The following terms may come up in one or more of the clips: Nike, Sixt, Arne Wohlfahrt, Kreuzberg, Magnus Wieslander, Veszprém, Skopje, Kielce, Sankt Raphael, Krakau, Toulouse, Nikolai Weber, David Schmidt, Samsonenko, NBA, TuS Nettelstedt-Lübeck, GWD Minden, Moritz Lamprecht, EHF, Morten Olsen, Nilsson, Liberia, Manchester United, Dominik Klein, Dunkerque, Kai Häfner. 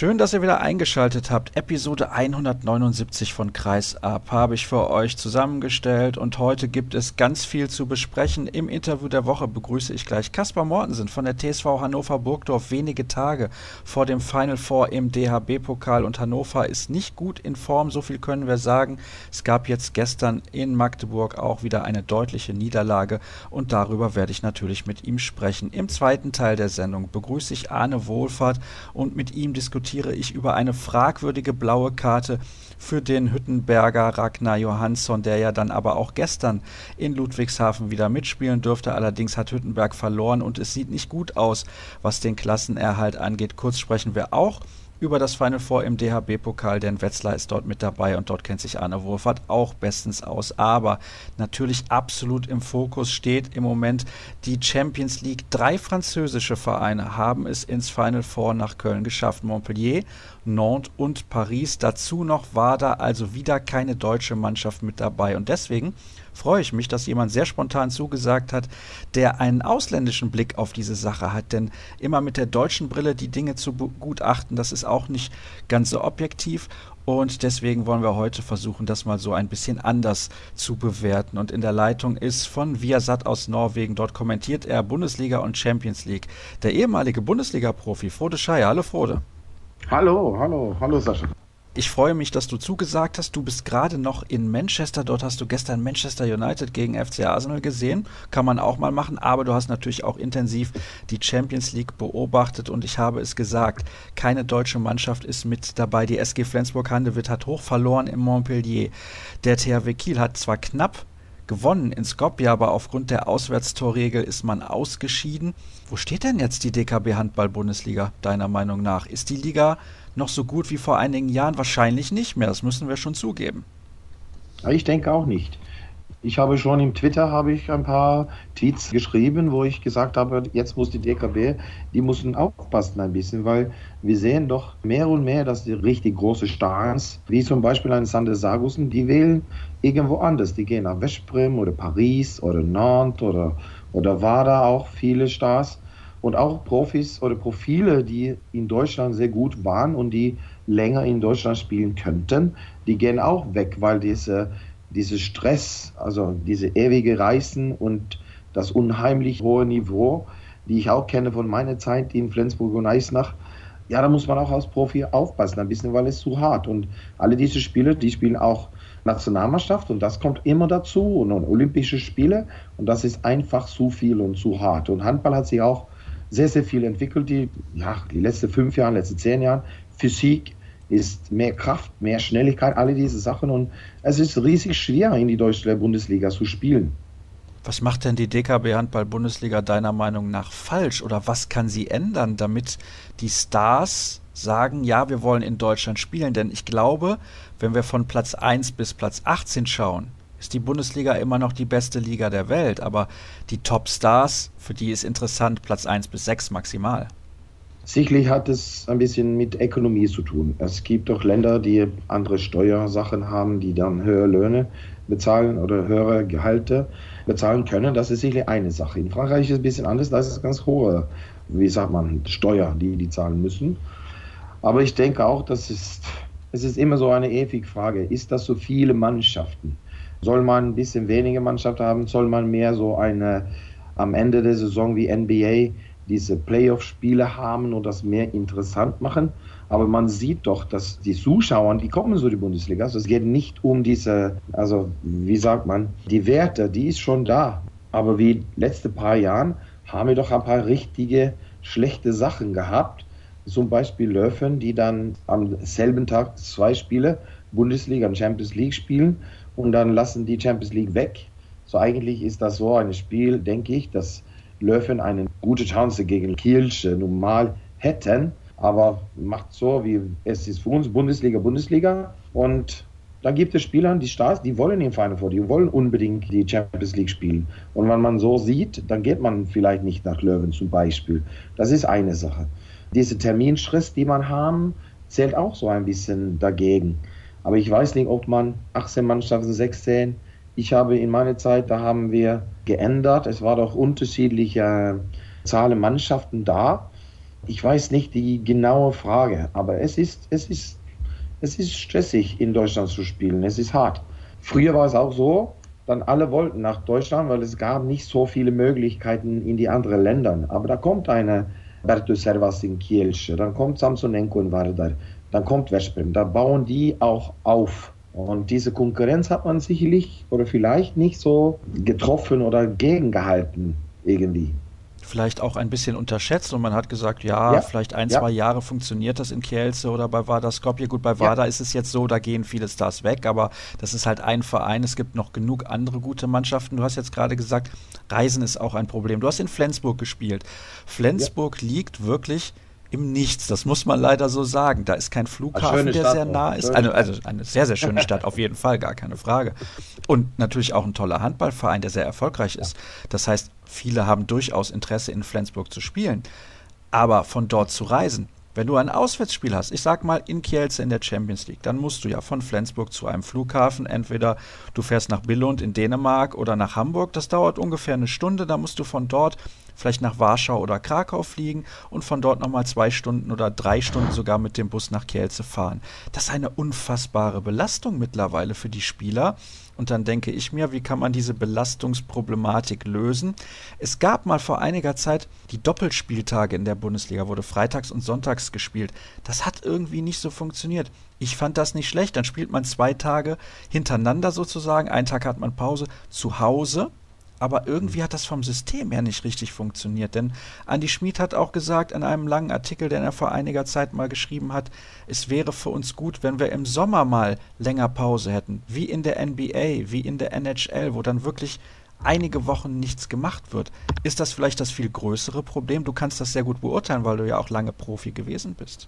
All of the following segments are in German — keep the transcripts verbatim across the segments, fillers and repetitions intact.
Schön, dass ihr wieder eingeschaltet habt. Episode hundertneunundsiebzig von Kreisab habe ich für euch zusammengestellt und heute gibt es ganz viel zu besprechen. Im Interview der Woche begrüße ich gleich Kasper Mortensen von der T S V Hannover-Burgdorf. Wenige Tage vor dem Final Four im D H B-Pokal und Hannover ist nicht gut in Form, so viel können wir sagen. Es gab jetzt gestern in Magdeburg auch wieder eine deutliche Niederlage und darüber werde ich natürlich mit ihm sprechen. Im zweiten Teil der Sendung begrüße ich Arne Wohlfahrt und mit ihm diskutiere ich über eine fragwürdige blaue Karte für den Hüttenberger Ragnar Johansson, der ja dann aber auch gestern in Ludwigshafen wieder mitspielen dürfte. Allerdings hat Hüttenberg verloren und es sieht nicht gut aus, was den Klassenerhalt angeht. Kurz sprechen wir auch über das Final Four im D H B-Pokal, denn Wetzlar ist dort mit dabei und dort kennt sich Arne Wohlfahrt auch bestens aus. Aber natürlich absolut im Fokus steht im Moment die Champions League. Drei französische Vereine haben es ins Final Four nach Köln geschafft. Montpellier, Nantes und Paris. Dazu noch war da also wieder keine deutsche Mannschaft mit dabei. Und deswegen freue ich mich, dass jemand sehr spontan zugesagt hat, der einen ausländischen Blick auf diese Sache hat. Denn immer mit der deutschen Brille die Dinge zu begutachten, das ist auch nicht ganz so objektiv. Und deswegen wollen wir heute versuchen, das mal so ein bisschen anders zu bewerten. Und in der Leitung ist von Viasat aus Norwegen. Dort kommentiert er Bundesliga und Champions League. Der ehemalige Bundesliga-Profi Frode Scheier. Hallo Frode. Hallo, hallo, hallo Sascha. Ich freue mich, dass du zugesagt hast. Du bist gerade noch in Manchester. Dort hast du gestern Manchester United gegen F C Arsenal gesehen. Kann man auch mal machen. Aber du hast natürlich auch intensiv die Champions League beobachtet. Und ich habe es gesagt, keine deutsche Mannschaft ist mit dabei. Die S G Flensburg-Handewitt hat hoch verloren in Montpellier. Der T H W Kiel hat zwar knapp gewonnen in Skopje, aber aufgrund der Auswärtstorregel ist man ausgeschieden. Wo steht denn jetzt die D K B-Handball-Bundesliga deiner Meinung nach? Ist die Liga noch so gut wie vor einigen Jahren? Wahrscheinlich nicht mehr, das müssen wir schon zugeben. Ich denke auch nicht. Ich habe schon im Twitter habe ich ein paar Tweets geschrieben, wo ich gesagt habe, jetzt muss die D K B, die müssen aufpassen ein bisschen, weil wir sehen doch mehr und mehr, dass die richtig großen Stars, wie zum Beispiel ein Sander Sargussen, die wählen irgendwo anders. Die gehen nach Veszprém oder Paris oder Nantes oder, oder war da auch viele Stars. Und auch Profis oder Profile, die in Deutschland sehr gut waren und die länger in Deutschland spielen könnten, die gehen auch weg, weil diese, diese Stress, also diese ewige Reisen und das unheimlich hohe Niveau, die ich auch kenne von meiner Zeit in Flensburg und Eisenach, ja, da muss man auch als Profi aufpassen ein bisschen, weil es zu hart. Und alle diese Spieler, die spielen auch Nationalmannschaft und das kommt immer dazu und, und Olympische Spiele und das ist einfach zu viel und zu hart. Und Handball hat sich auch sehr, sehr viel entwickelt, die, ja, die letzten fünf Jahre, letzten zehn Jahre. Physik ist mehr Kraft, mehr Schnelligkeit, alle diese Sachen. Und es ist riesig schwer, in die deutsche Bundesliga zu spielen. Was macht denn die D K B-Handball-Bundesliga deiner Meinung nach falsch? Oder was kann sie ändern, damit die Stars sagen, ja, wir wollen in Deutschland spielen? Denn ich glaube, wenn wir von Platz eins bis Platz achtzehn schauen, ist die Bundesliga immer noch die beste Liga der Welt, aber die Top-Stars, für die ist interessant, Platz eins bis sechs maximal. Sicherlich hat es ein bisschen mit Ökonomie zu tun. Es gibt doch Länder, die andere Steuersachen haben, die dann höhere Löhne bezahlen oder höhere Gehalte bezahlen können. Das ist sicherlich eine Sache. In Frankreich ist es ein bisschen anders, da ist es ganz hohe, wie sagt man, Steuer, die die zahlen müssen. Aber ich denke auch, das ist, es ist immer so eine ewige Frage, ist das so viele Mannschaften? Soll man ein bisschen weniger Mannschaft haben? Soll man mehr so eine am Ende der Saison wie N B A diese Playoff-Spiele haben und das mehr interessant machen? Aber man sieht doch, dass die Zuschauer, die kommen so die Bundesliga. Also es geht nicht um diese, also wie sagt man, die Werte, die ist schon da. Aber wie letzte paar Jahren haben wir doch ein paar richtige schlechte Sachen gehabt. Zum Beispiel Löwen, die dann am selben Tag zwei Spiele Bundesliga und Champions League spielen. Und dann lassen die Champions League weg. So eigentlich ist das so ein Spiel, denke ich, dass Löwen eine gute Chance gegen Kielce normal hätten. Aber macht so, wie es ist für uns, Bundesliga, Bundesliga. Und dann gibt es Spieler, die Stars, die wollen im Final Four, die wollen unbedingt die Champions League spielen. Und wenn man so sieht, dann geht man vielleicht nicht nach Löwen zum Beispiel. Das ist eine Sache. Diese Terminstress, die man haben, zählt auch so ein bisschen dagegen. Aber ich weiß nicht, ob man achtzehn Mannschaften, sechzehn, ich habe in meiner Zeit, da haben wir geändert. Es war doch unterschiedliche Zahlen Mannschaften da. ich weiß nicht die genaue Frage, aber es ist, es ist, es ist stressig, in Deutschland zu spielen. Es ist hart. Früher war es auch so, dann alle wollten nach Deutschland, weil es gab nicht so viele Möglichkeiten in die anderen Länder. Aber da kommt eine Bertu Servas in Kielce, dann kommt Samsonenko in Vardar, dann kommt Veszprém. Da bauen die auch auf. Und diese Konkurrenz hat man sicherlich oder vielleicht nicht so getroffen oder gegengehalten irgendwie. Vielleicht auch ein bisschen unterschätzt und man hat gesagt, ja, ja vielleicht ein, ja. zwei Jahre funktioniert das in Kielce oder bei Vardar Skopje. Gut, bei Vardar ja. ist es jetzt so, da gehen viele Stars weg, aber das ist halt ein Verein, es gibt noch genug andere gute Mannschaften. Du hast jetzt gerade gesagt, Reisen ist auch ein Problem. Du hast in Flensburg gespielt. Flensburg ja. liegt wirklich im Nichts, das muss man leider so sagen. Da ist kein Flughafen, der Stadt, sehr nah ist. Eine, also eine sehr, sehr schöne Stadt, auf jeden Fall, gar keine Frage. Und natürlich auch ein toller Handballverein, der sehr erfolgreich ist. Das heißt, viele haben durchaus Interesse, in Flensburg zu spielen. Aber von dort zu reisen, wenn du ein Auswärtsspiel hast, ich sag mal in Kielce in der Champions League, dann musst du ja von Flensburg zu einem Flughafen, entweder du fährst nach Billund in Dänemark oder nach Hamburg, das dauert ungefähr eine Stunde, dann musst du von dort vielleicht nach Warschau oder Krakau fliegen und von dort nochmal zwei Stunden oder drei Stunden sogar mit dem Bus nach Kielce fahren. Das ist eine unfassbare Belastung mittlerweile für die Spieler. Und dann denke ich mir, wie kann man diese Belastungsproblematik lösen? Es gab mal vor einiger Zeit die Doppelspieltage in der Bundesliga, wurde freitags und sonntags gespielt. Das hat irgendwie nicht so funktioniert. Ich fand das nicht schlecht. Dann spielt man zwei Tage hintereinander sozusagen. Einen Tag hat man Pause zu Hause. Aber irgendwie hat das vom System her nicht richtig funktioniert. Denn Andi Schmid hat auch gesagt in einem langen Artikel, den er vor einiger Zeit mal geschrieben hat, es wäre für uns gut, wenn wir im Sommer mal länger Pause hätten. Wie in der N B A, wie in der N H L, wo dann wirklich einige Wochen nichts gemacht wird. Ist das vielleicht das viel größere Problem? Du kannst das sehr gut beurteilen, weil du ja auch lange Profi gewesen bist.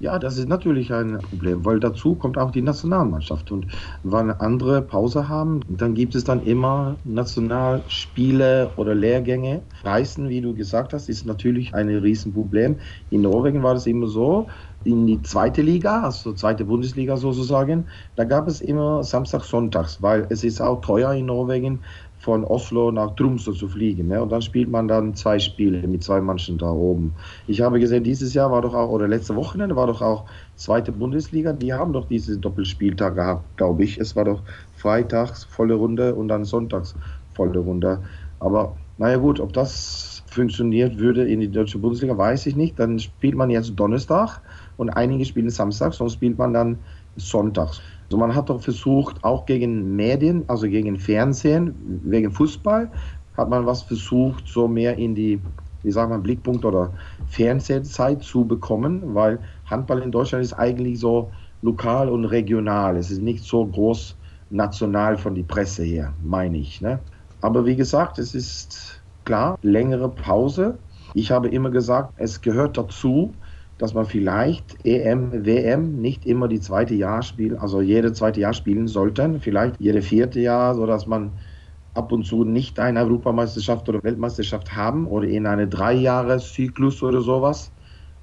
Ja, das ist natürlich ein Problem, weil dazu kommt auch die Nationalmannschaft. Und wenn andere Pause haben, dann gibt es dann immer Nationalspiele oder Lehrgänge. Reisen, wie du gesagt hast, ist natürlich ein Riesenproblem. In Norwegen war das immer so, in die zweite Liga, also zweite Bundesliga sozusagen, da gab es immer Samstag, Sonntags, weil es ist auch teuer in Norwegen, von Oslo nach Tromsø zu fliegen. Ne? Und dann spielt man dann zwei Spiele mit zwei Mannschaften da oben. Ich habe gesehen, dieses Jahr war doch auch, oder letzte Wochenende war doch auch zweite Bundesliga, die haben doch diese Doppelspieltag gehabt, glaube ich. Es war doch freitags volle Runde und dann sonntags volle Runde. Aber naja gut, ob das funktioniert würde in die deutsche Bundesliga, weiß ich nicht. Dann spielt man jetzt Donnerstag und einige spielen Samstag, sonst spielt man dann sonntags. Also man hat doch versucht, auch gegen Medien, also gegen Fernsehen, wegen Fußball, hat man was versucht, so mehr in die, wie sagt man, Blickpunkt oder Fernsehzeit zu bekommen, weil Handball in Deutschland ist eigentlich so lokal und regional. Es ist nicht so groß national von der Presse her, meine ich. Ne? Aber wie gesagt, es ist klar, längere Pause. Ich habe immer gesagt, es gehört dazu, dass man vielleicht E M, W M nicht immer die zweite Jahr spielen, also jede zweite Jahr spielen sollten, vielleicht jede vierte Jahr, sodass man ab und zu nicht eine Europameisterschaft oder Weltmeisterschaft haben oder in einem Drei-Jahres-Zyklus oder sowas,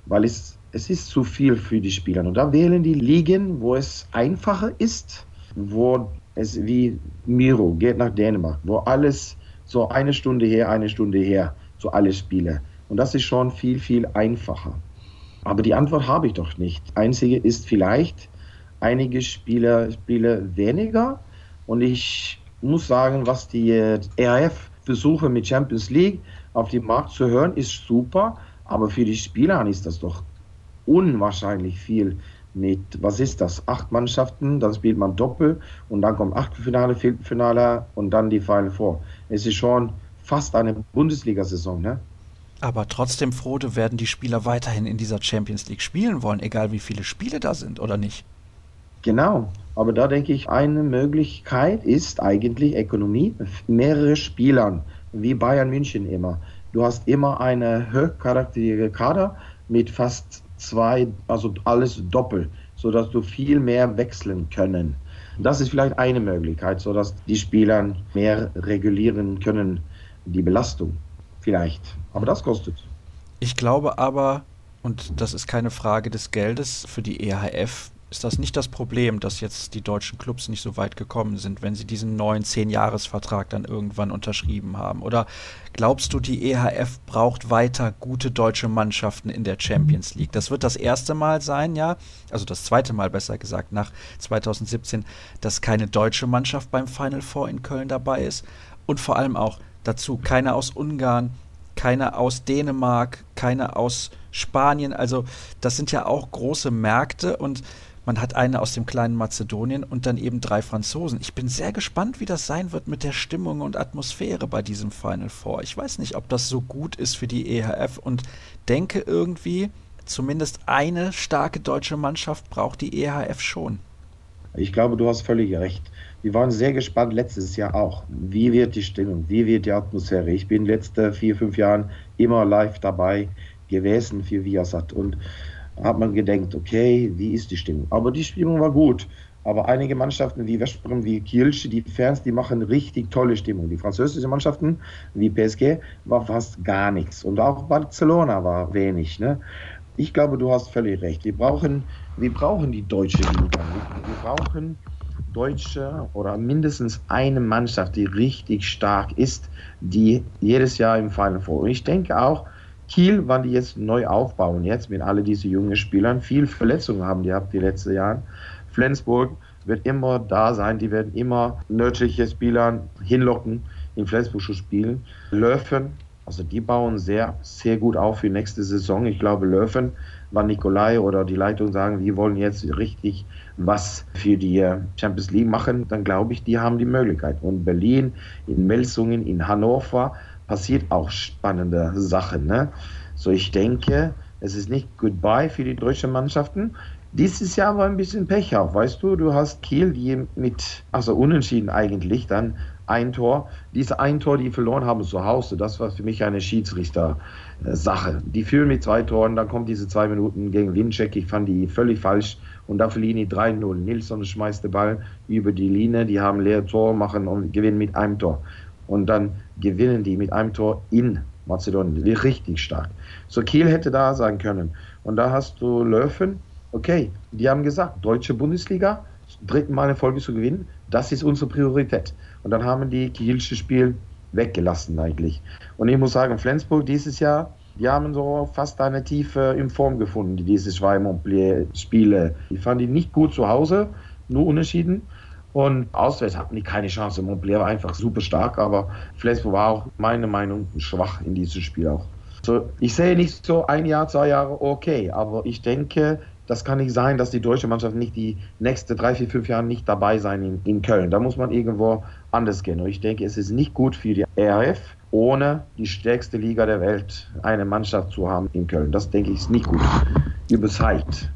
weil es, es ist zu viel für die Spieler. Und da wählen die Ligen, wo es einfacher ist, wo es wie Miro geht nach Dänemark, wo alles so eine Stunde her, eine Stunde her, so alle Spiele. Und das ist schon viel, viel einfacher. Aber die Antwort habe ich doch nicht. Einzige ist vielleicht, einige Spieler spielen weniger. Und ich muss sagen, was die R F versuchen mit Champions League auf den Markt zu hören, ist super. Aber für die Spieler ist das doch unwahrscheinlich viel. Mit, was ist das, acht Mannschaften, dann spielt man Doppel und dann kommt Achtelfinale, Viertelfinale und dann die Final Four. Es ist schon fast eine Bundesliga-Saison, ne? Aber trotzdem, Frode, werden die Spieler weiterhin in dieser Champions League spielen wollen, egal wie viele Spiele da sind, oder nicht? Genau, aber da denke ich, eine Möglichkeit ist eigentlich Ökonomie, mehrere Spielern, wie Bayern München immer. Du hast immer eine hochkarätige Kader mit fast zwei, also alles doppelt, sodass du viel mehr wechseln können. Das ist vielleicht eine Möglichkeit, sodass die Spieler mehr regulieren können, die Belastung. Vielleicht, aber das kostet. Ich glaube aber, und das ist keine Frage des Geldes, für die E H F ist das nicht das Problem, dass jetzt die deutschen Clubs nicht so weit gekommen sind, wenn sie diesen neuen zehn-Jahres-Vertrag dann irgendwann unterschrieben haben? Oder glaubst du, die E H F braucht weiter gute deutsche Mannschaften in der Champions League? Das wird das erste Mal sein, ja, also das zweite Mal besser gesagt, nach zweitausendsiebzehn, dass keine deutsche Mannschaft beim Final Four in Köln dabei ist. Und vor allem auch dazu keine aus Ungarn, keine aus Dänemark, keine aus Spanien. Also das sind ja auch große Märkte und man hat eine aus dem kleinen Mazedonien und dann eben drei Franzosen. Ich bin sehr gespannt, wie das sein wird mit der Stimmung und Atmosphäre bei diesem Final Four. Ich weiß nicht, ob das so gut ist für die E H F und denke irgendwie, zumindest eine starke deutsche Mannschaft braucht die E H F schon. Ich glaube, du hast völlig recht. Wir waren sehr gespannt letztes Jahr auch. Wie wird die Stimmung, wie wird die Atmosphäre? Ich bin in den letzten vier, fünf Jahren immer live dabei gewesen für Viasat und hat man gedacht, okay, wie ist die Stimmung? Aber die Stimmung war gut. Aber einige Mannschaften wie Veszprém, wie Kielce, die Fans, die machen richtig tolle Stimmung. Die französischen Mannschaften wie P S G war fast gar nichts. Und auch Barcelona war wenig. Ne? Ich glaube, du hast völlig recht. Wir brauchen, wir brauchen die deutsche Liga. Wir brauchen deutsche oder mindestens eine Mannschaft, die richtig stark ist, die jedes Jahr im Final Four. Und ich denke auch, Kiel, wann die jetzt neu aufbauen, jetzt mit all diesen jungen Spielern, viel Verletzungen haben die gehabt die letzten Jahre. Flensburg wird immer da sein, die werden immer nördliche Spieler hinlocken, in Flensburg zu spielen. Löwen, also die bauen sehr, sehr gut auf für nächste Saison. Ich glaube, Löwen, wann Nikolai oder die Leitung sagen, wir wollen jetzt richtig was für die Champions League machen, dann glaube ich, die haben die Möglichkeit. Und Berlin, in Melsungen, in Hannover, passiert auch spannende Sachen. Ne? So, ich denke, es ist nicht goodbye für die deutschen Mannschaften. Dieses Jahr war ein bisschen Pech auf, weißt du? Du hast Kiel, die mit, also unentschieden eigentlich, dann ein Tor. Diese ein Tor, die verloren haben zu Hause, das war für mich eine Schiedsrichter-Sache. Die führen mit zwei Toren, dann kommt diese zwei Minuten gegen Winczek, ich fand die völlig falsch. Und da verlieren die drei null. Nilsson schmeißt den Ball über die Linie, die haben leere Tor machen und gewinnen mit einem Tor. Und dann gewinnen die mit einem Tor in Mazedonien, richtig stark. So, Kiel hätte da sein können. Und da hast du Löwen, okay, die haben gesagt, deutsche Bundesliga, dritten Mal in Folge zu gewinnen, das ist unsere Priorität. Und dann haben die Kielsche Spiel weggelassen eigentlich. Und ich muss sagen, Flensburg dieses Jahr, die haben so fast eine Tiefe in Form gefunden, die dieses Montpellier-Spiele. Die fanden die nicht gut zu Hause, nur unentschieden. Und auswärts hatten die keine Chance. Montpellier war einfach super stark, aber Flensburg war auch, meiner Meinung nach, schwach in diesem Spiel auch. So, ich sehe nicht so ein Jahr, zwei Jahre, okay, aber ich denke, das kann nicht sein, dass die deutsche Mannschaft nicht die nächsten drei, vier, fünf Jahre nicht dabei sein in, in Köln. Da muss man irgendwo anders gehen. Und ich denke, es ist nicht gut für die E H F, ohne die stärkste Liga der Welt eine Mannschaft zu haben in Köln. Das denke ich ist nicht gut. Über Zeit.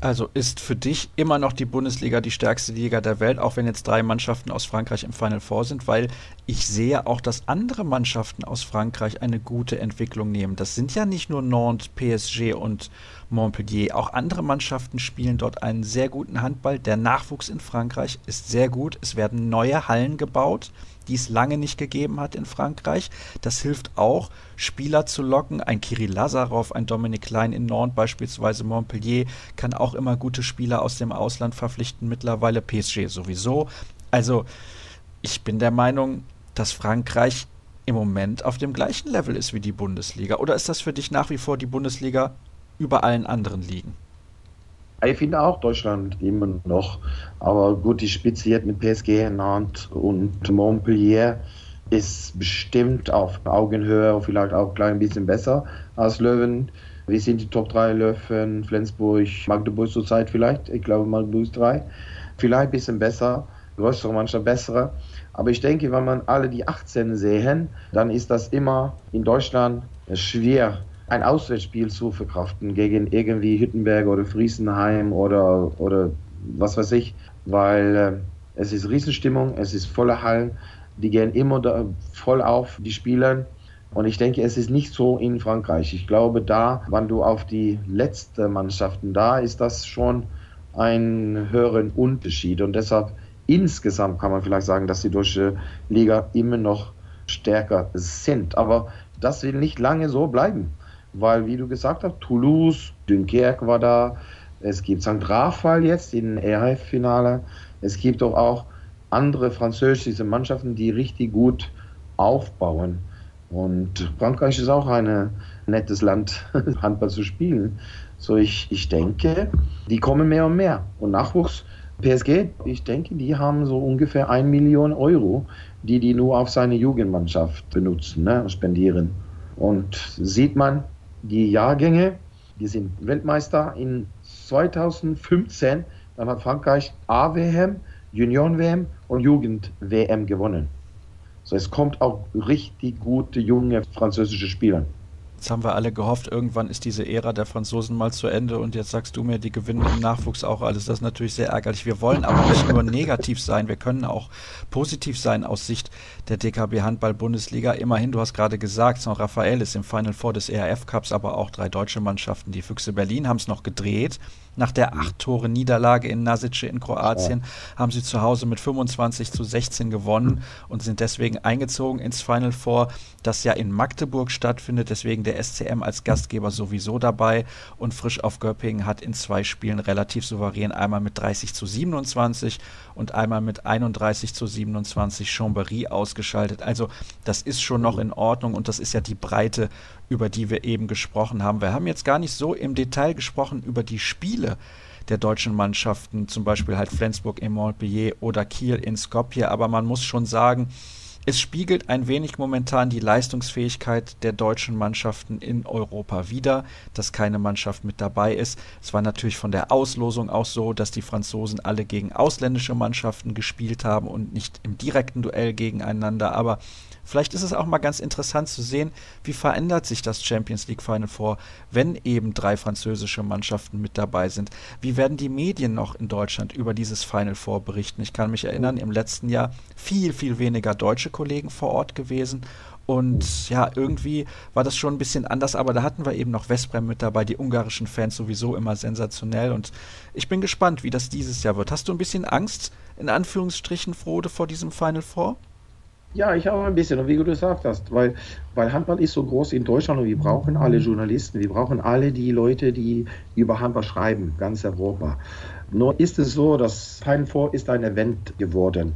Also ist für dich immer noch die Bundesliga die stärkste Liga der Welt, auch wenn jetzt drei Mannschaften aus Frankreich im Final Four sind, weil ich sehe auch, dass andere Mannschaften aus Frankreich eine gute Entwicklung nehmen. Das sind ja nicht nur Nantes, P S G und Montpellier. Auch andere Mannschaften spielen dort einen sehr guten Handball. Der Nachwuchs in Frankreich ist sehr gut. Es werden neue Hallen gebaut, die es lange nicht gegeben hat in Frankreich. Das hilft auch, Spieler zu locken. Ein Kirill Lazarov, ein Dominik Klein in Nantes beispielsweise, Montpellier kann auch immer gute Spieler aus dem Ausland verpflichten, mittlerweile P S G sowieso. Also ich bin der Meinung, dass Frankreich im Moment auf dem gleichen Level ist wie die Bundesliga. Oder ist das für dich nach wie vor die Bundesliga über allen anderen Ligen? Ich finde auch Deutschland immer noch, aber gut, die Spitze jetzt mit P S G, Nantes und Montpellier ist bestimmt auf Augenhöhe, vielleicht auch klein ein bisschen besser als Löwen. Wir sind die Top drei, Löwen, Flensburg, Magdeburg zurzeit vielleicht, ich glaube Magdeburg ist drei, vielleicht ein bisschen besser, größere Mannschaft, bessere. Aber ich denke, wenn man alle die achtzehn sehen, dann ist das immer in Deutschland schwer, ein Auswärtsspiel zu verkraften gegen irgendwie Hüttenberg oder Friesenheim oder, oder was weiß ich, weil äh, es ist Riesenstimmung, es ist volle Hallen, die gehen immer da voll auf, die Spieler. Und ich denke, es ist nicht so in Frankreich. Ich glaube, da, wenn du auf die letzten Mannschaften da, ist das schon ein höheren Unterschied. Und deshalb insgesamt kann man vielleicht sagen, dass die deutsche Liga immer noch stärker sind. Aber das will nicht lange so bleiben. Weil, wie du gesagt hast, Toulouse, Dunkerque war da, Es gibt Sankt Raphael jetzt im E H F-Finale. Es gibt doch auch andere französische Mannschaften, die richtig gut aufbauen. Und Frankreich ist auch ein nettes Land, Handball zu spielen. So, ich, ich denke, die kommen mehr und mehr. Und Nachwuchs, P S G, ich denke, die haben so ungefähr eine Million Euro, die die nur auf seine Jugendmannschaft benutzen, ne, spendieren. Und sieht man die Jahrgänge, die sind Weltmeister in zweitausendfünfzehn, dann hat Frankreich A W M, Junioren-W M und Jugend-W M gewonnen. So, es kommt auch richtig gute junge französische Spieler. Jetzt haben wir alle gehofft, irgendwann ist diese Ära der Franzosen mal zu Ende und jetzt sagst du mir, die gewinnen im Nachwuchs auch alles. Das ist natürlich sehr ärgerlich. Wir wollen aber nicht nur negativ sein, wir können auch positiv sein aus Sicht der D K B-Handball-Bundesliga. Immerhin, du hast gerade gesagt, Sankt Raphael ist im Final Four des E R F-Cups, aber auch drei deutsche Mannschaften. Die Füchse Berlin haben es noch gedreht. Nach der acht Tore Niederlage in Nasice in Kroatien haben sie zu Hause mit fünfundzwanzig zu sechzehn gewonnen und sind deswegen eingezogen ins Final Four, das ja in Magdeburg stattfindet, deswegen der S C M als Gastgeber sowieso dabei, und Frisch auf Göppingen hat in zwei Spielen relativ souverän einmal mit dreißig zu siebenundzwanzig und einmal mit einunddreißig zu siebenundzwanzig Chambéry ausgeschaltet. Also das ist schon noch in Ordnung und das ist ja die Breite, über die wir eben gesprochen haben. Wir haben jetzt gar nicht so im Detail gesprochen über die Spiele der deutschen Mannschaften, zum Beispiel halt Flensburg in Montpellier oder Kiel in Skopje, aber man muss schon sagen, es spiegelt ein wenig momentan die Leistungsfähigkeit der deutschen Mannschaften in Europa wider, dass keine Mannschaft mit dabei ist. Es war natürlich von der Auslosung auch so, dass die Franzosen alle gegen ausländische Mannschaften gespielt haben und nicht im direkten Duell gegeneinander, aber vielleicht ist es auch mal ganz interessant zu sehen, wie verändert sich das Champions League Final Four, wenn eben drei französische Mannschaften mit dabei sind. Wie werden die Medien noch in Deutschland über dieses Final Four berichten? Ich kann mich erinnern, im letzten Jahr viel, viel weniger deutsche Kollegen vor Ort gewesen. Und ja, irgendwie war das schon ein bisschen anders, aber da hatten wir eben noch Veszprém mit dabei, die ungarischen Fans sowieso immer sensationell, und ich bin gespannt, wie das dieses Jahr wird. Hast du ein bisschen Angst, in Anführungsstrichen, Frode, vor diesem Final Four? Ja, ich habe ein bisschen, und wie du gesagt hast, weil, weil Handball ist so groß in Deutschland und wir brauchen alle Journalisten, wir brauchen alle die Leute, die über Handball schreiben, ganz Europa. Nur ist es so, dass Final Four ist ein Event geworden.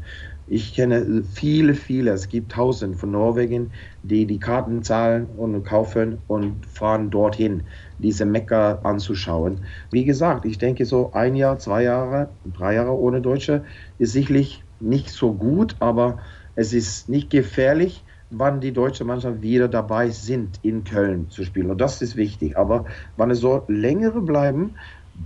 Ich kenne viele, viele, es gibt tausend von Norwegen, die die Karten zahlen und kaufen und fahren dorthin, diese Mekka anzuschauen. Wie gesagt, ich denke so ein Jahr, zwei Jahre, drei Jahre ohne Deutsche ist sicherlich nicht so gut, aber es ist nicht gefährlich, wann die deutsche Mannschaft wieder dabei sind, in Köln zu spielen. Und das ist wichtig. Aber wenn es so längere bleiben,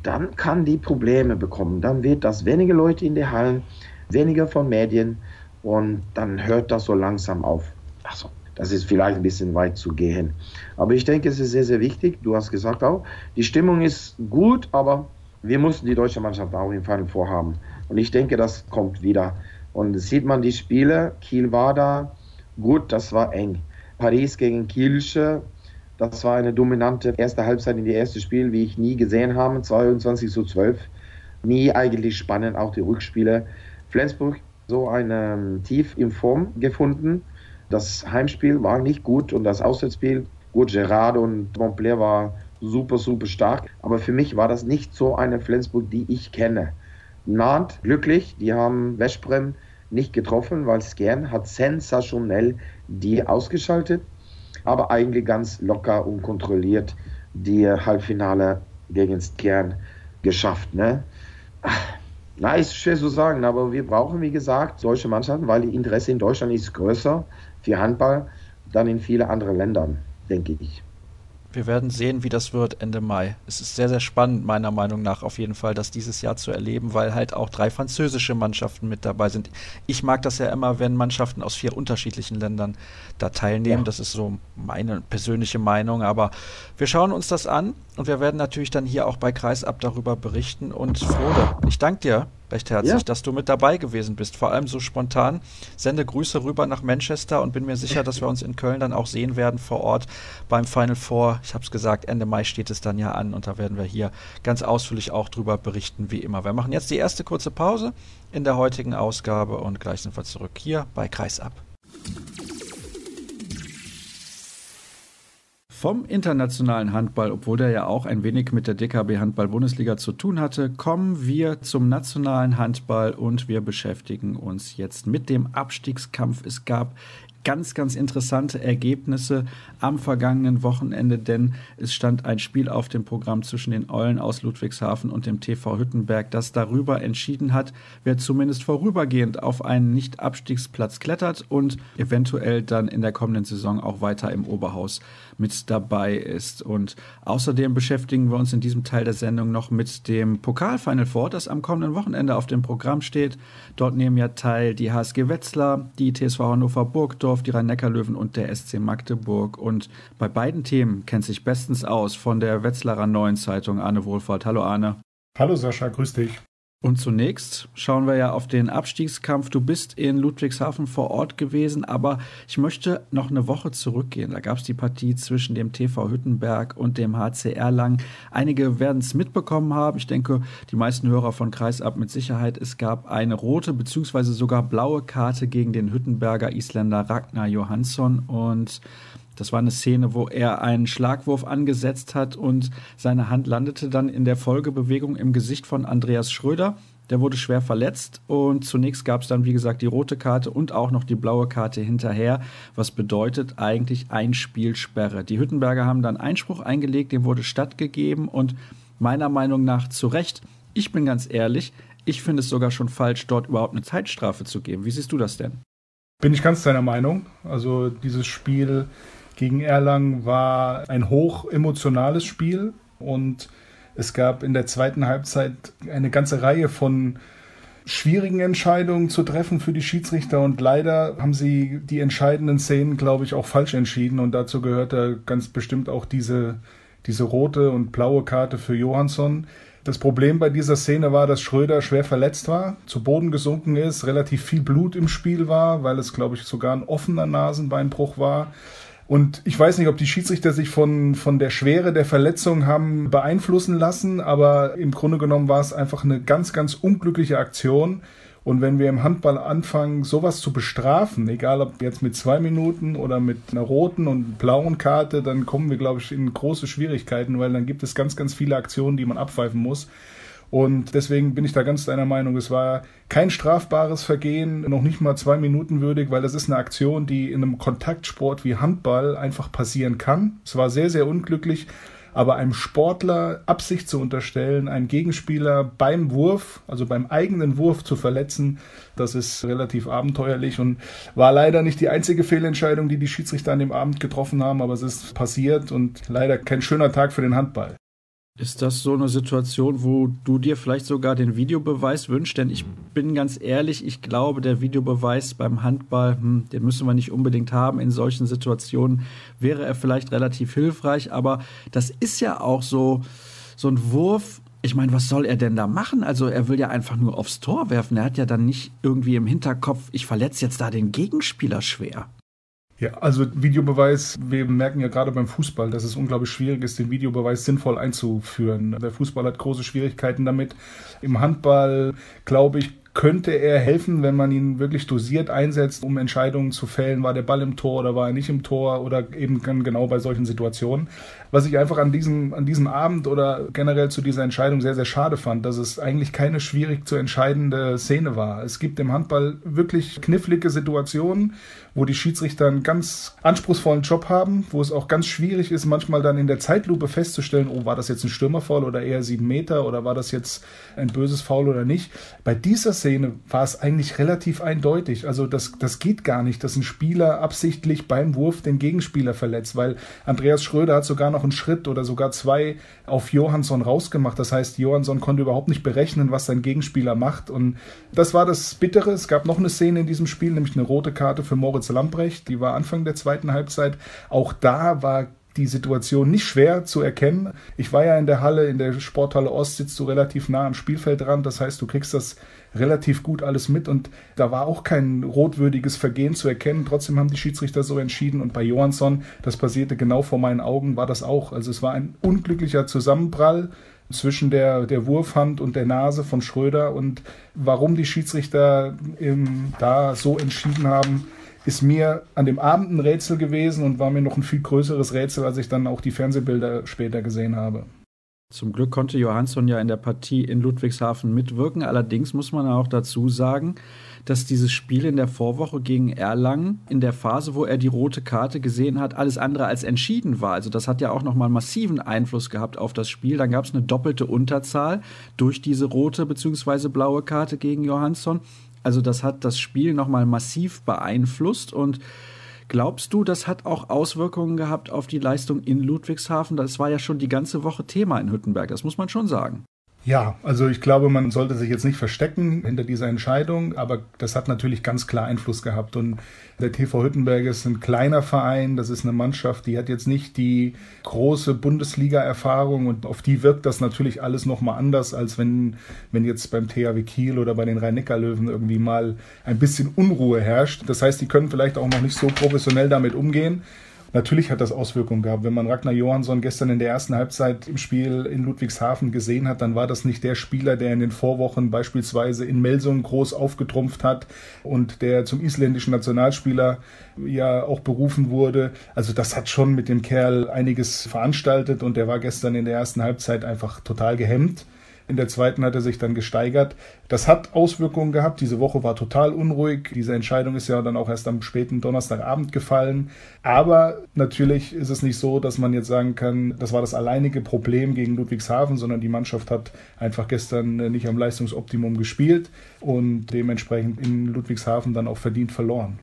dann kann die Probleme bekommen. Dann wird das weniger Leute in den Hallen, weniger von Medien, und dann hört das so langsam auf. Also, das ist vielleicht ein bisschen weit zu gehen. Aber ich denke, es ist sehr, sehr wichtig. Du hast gesagt auch, die Stimmung ist gut, aber wir mussten die deutsche Mannschaft auch im Final Four haben. Und ich denke, das kommt wieder. Und sieht man die Spiele, Kiel war da, gut, das war eng. Paris gegen Kielce, das war eine dominante erste Halbzeit in die erste Spiel, wie ich nie gesehen habe, zweiundzwanzig zu zwölf. Nie eigentlich spannend, auch die Rückspiele. Flensburg, so eine tief in Form gefunden. Das Heimspiel war nicht gut und das Auswärtsspiel, gut, Gerard und Montpellier war super, super stark. Aber für mich war das nicht so eine Flensburg, die ich kenne. Nantes, glücklich, die haben Veszprém nicht getroffen, weil Skjern hat sensationell die ausgeschaltet, aber eigentlich ganz locker und kontrolliert die Halbfinale gegen Skjern geschafft. Ne? Na, ist schwer zu sagen, aber wir brauchen, wie gesagt, solche Mannschaften, weil die Interesse in Deutschland ist größer für Handball dann in vielen anderen Ländern, denke ich. Wir werden sehen, wie das wird Ende Mai. Es ist sehr, sehr spannend, meiner Meinung nach, auf jeden Fall, das dieses Jahr zu erleben, weil halt auch drei französische Mannschaften mit dabei sind. Ich mag das ja immer, wenn Mannschaften aus vier unterschiedlichen Ländern da teilnehmen. Ja. Das ist so meine persönliche Meinung, aber wir schauen uns das an und wir werden natürlich dann hier auch bei Kreisab darüber berichten. Und Frode, ich danke dir recht herzlich, ja, dass du mit dabei gewesen bist, vor allem so spontan. Sende Grüße rüber nach Manchester und bin mir sicher, dass wir uns in Köln dann auch sehen werden vor Ort beim Final Four. Ich habe es gesagt, Ende Mai steht es dann ja an und da werden wir hier ganz ausführlich auch drüber berichten, wie immer. Wir machen jetzt die erste kurze Pause in der heutigen Ausgabe und gleich sind wir zurück hier bei Kreisab. Vom internationalen Handball, obwohl der ja auch ein wenig mit der D K B-Handball-Bundesliga zu tun hatte, kommen wir zum nationalen Handball und wir beschäftigen uns jetzt mit dem Abstiegskampf. Es gab ganz, ganz interessante Ergebnisse am vergangenen Wochenende, denn es stand ein Spiel auf dem Programm zwischen den Eulen aus Ludwigshafen und dem T V Hüttenberg, das darüber entschieden hat, wer zumindest vorübergehend auf einen Nicht-Abstiegsplatz klettert und eventuell dann in der kommenden Saison auch weiter im Oberhaus mit dabei ist. Und außerdem beschäftigen wir uns in diesem Teil der Sendung noch mit dem Pokal-Final Four, das am kommenden Wochenende auf dem Programm steht. Dort nehmen ja teil die H S G Wetzlar, die T S V Hannover-Burgdorf, die Rhein-Neckar-Löwen und der S C Magdeburg. Und bei beiden Themen kennt sich bestens aus von der Wetzlarer Neuen Zeitung Arne Wohlfahrt. Hallo Arne. Hallo Sascha, grüß dich. Und zunächst schauen wir ja auf den Abstiegskampf. Du bist in Ludwigshafen vor Ort gewesen, aber ich möchte noch eine Woche zurückgehen. Da gab es die Partie zwischen dem T V Hüttenberg und dem H C Erlangen. Einige werden es mitbekommen haben. Ich denke, die meisten Hörer von Kreisab mit Sicherheit. Es gab eine rote bzw. sogar blaue Karte gegen den Hüttenberger Isländer Ragnar Johansson. Und das war eine Szene, wo er einen Schlagwurf angesetzt hat und seine Hand landete dann in der Folgebewegung im Gesicht von Andreas Schröder. Der wurde schwer verletzt und zunächst gab es dann, wie gesagt, die rote Karte und auch noch die blaue Karte hinterher. Was bedeutet eigentlich ein Spielsperre? Die Hüttenberger haben dann Einspruch eingelegt, dem wurde stattgegeben und meiner Meinung nach zu Recht. Ich bin ganz ehrlich, ich finde es sogar schon falsch, dort überhaupt eine Zeitstrafe zu geben. Wie siehst du das denn? Bin ich ganz deiner Meinung. Also dieses Spiel gegen Erlangen war ein hoch emotionales Spiel und es gab in der zweiten Halbzeit eine ganze Reihe von schwierigen Entscheidungen zu treffen für die Schiedsrichter und leider haben sie die entscheidenden Szenen, glaube ich, auch falsch entschieden und dazu gehörte ganz bestimmt auch diese, diese rote und blaue Karte für Johansson. Das Problem bei dieser Szene war, dass Schröder schwer verletzt war, zu Boden gesunken ist, relativ viel Blut im Spiel war, weil es, glaube ich, sogar ein offener Nasenbeinbruch war. Und ich weiß nicht, ob die Schiedsrichter sich von, von der Schwere der Verletzung haben beeinflussen lassen, aber im Grunde genommen war es einfach eine ganz, ganz unglückliche Aktion. Und wenn wir im Handball anfangen, sowas zu bestrafen, egal ob jetzt mit zwei Minuten oder mit einer roten und blauen Karte, dann kommen wir, glaube ich, in große Schwierigkeiten, weil dann gibt es ganz, ganz viele Aktionen, die man abpfeifen muss. Und deswegen bin ich da ganz deiner Meinung, es war kein strafbares Vergehen, noch nicht mal zwei Minuten würdig, weil das ist eine Aktion, die in einem Kontaktsport wie Handball einfach passieren kann. Es war sehr, sehr unglücklich, aber einem Sportler Absicht zu unterstellen, einen Gegenspieler beim Wurf, also beim eigenen Wurf zu verletzen, das ist relativ abenteuerlich und war leider nicht die einzige Fehlentscheidung, die die Schiedsrichter an dem Abend getroffen haben, aber es ist passiert und leider kein schöner Tag für den Handball. Ist das so eine Situation, wo du dir vielleicht sogar den Videobeweis wünschst? Denn ich bin ganz ehrlich, ich glaube, der Videobeweis beim Handball, hm, den müssen wir nicht unbedingt haben. In solchen Situationen wäre er vielleicht relativ hilfreich. Aber das ist ja auch so, so ein Wurf. Ich meine, was soll er denn da machen? Also er will ja einfach nur aufs Tor werfen. Er hat ja dann nicht irgendwie im Hinterkopf, ich verletze jetzt da den Gegenspieler schwer. Ja, also Videobeweis, wir merken ja gerade beim Fußball, dass es unglaublich schwierig ist, den Videobeweis sinnvoll einzuführen. Der Fußball hat große Schwierigkeiten damit. Im Handball, glaube ich, könnte er helfen, wenn man ihn wirklich dosiert einsetzt, um Entscheidungen zu fällen, war der Ball im Tor oder war er nicht im Tor oder eben genau bei solchen Situationen. Was ich einfach an diesem, an diesem Abend oder generell zu dieser Entscheidung sehr, sehr schade fand, dass es eigentlich keine schwierig zu entscheidende Szene war. Es gibt im Handball wirklich knifflige Situationen, wo die Schiedsrichter einen ganz anspruchsvollen Job haben, wo es auch ganz schwierig ist, manchmal dann in der Zeitlupe festzustellen, oh, war das jetzt ein Stürmerfoul oder eher sieben Meter oder war das jetzt ein böses Foul oder nicht. Bei dieser Szene war es eigentlich relativ eindeutig. Also das, das geht gar nicht, dass ein Spieler absichtlich beim Wurf den Gegenspieler verletzt, weil Andreas Schröder hat sogar noch einen Schritt oder sogar zwei auf Johansson rausgemacht. Das heißt, Johansson konnte überhaupt nicht berechnen, was sein Gegenspieler macht. Und das war das Bittere. Es gab noch eine Szene in diesem Spiel, nämlich eine rote Karte für Moritz Lamprecht, die war Anfang der zweiten Halbzeit. Auch da war die Situation nicht schwer zu erkennen. Ich war ja in der Halle, in der Sporthalle Ost sitzt du relativ nah am Spielfeld dran. Das heißt, du kriegst das relativ gut alles mit und da war auch kein rotwürdiges Vergehen zu erkennen. Trotzdem haben die Schiedsrichter so entschieden und bei Johansson, das passierte genau vor meinen Augen, war das auch. Also es war ein unglücklicher Zusammenprall zwischen der, der Wurfhand und der Nase von Schröder und warum die Schiedsrichter ähm, da so entschieden haben, ist mir an dem Abend ein Rätsel gewesen und war mir noch ein viel größeres Rätsel, als ich dann auch die Fernsehbilder später gesehen habe. Zum Glück konnte Johansson ja in der Partie in Ludwigshafen mitwirken. Allerdings muss man auch dazu sagen, dass dieses Spiel in der Vorwoche gegen Erlangen in der Phase, wo er die rote Karte gesehen hat, alles andere als entschieden war. Also das hat ja auch nochmal einen massiven Einfluss gehabt auf das Spiel. Dann gab es eine doppelte Unterzahl durch diese rote bzw. blaue Karte gegen Johansson. Also das hat das Spiel nochmal massiv beeinflusst. Und glaubst du, das hat auch Auswirkungen gehabt auf die Leistung in Ludwigshafen? Das war ja schon die ganze Woche Thema in Hüttenberg, das muss man schon sagen. Ja, also ich glaube, man sollte sich jetzt nicht verstecken hinter dieser Entscheidung, aber das hat natürlich ganz klar Einfluss gehabt. Und der T V Hüttenberg ist ein kleiner Verein, das ist eine Mannschaft, die hat jetzt nicht die große Bundesliga-Erfahrung und auf die wirkt das natürlich alles nochmal anders, als wenn, wenn jetzt beim T H W Kiel oder bei den Rhein-Neckar-Löwen irgendwie mal ein bisschen Unruhe herrscht. Das heißt, die können vielleicht auch noch nicht so professionell damit umgehen. Natürlich hat das Auswirkungen gehabt. Wenn man Ragnar Johansson gestern in der ersten Halbzeit im Spiel in Ludwigshafen gesehen hat, dann war das nicht der Spieler, der in den Vorwochen beispielsweise in Melsungen groß aufgetrumpft hat und der zum isländischen Nationalspieler ja auch berufen wurde. Also das hat schon mit dem Kerl einiges veranstaltet und der war gestern in der ersten Halbzeit einfach total gehemmt. In der zweiten hat er sich dann gesteigert. Das hat Auswirkungen gehabt. Diese Woche war total unruhig. Diese Entscheidung ist ja dann auch erst am späten Donnerstagabend gefallen. Aber natürlich ist es nicht so, dass man jetzt sagen kann, das war das alleinige Problem gegen Ludwigshafen, sondern die Mannschaft hat einfach gestern nicht am Leistungsoptimum gespielt und dementsprechend in Ludwigshafen dann auch verdient verloren.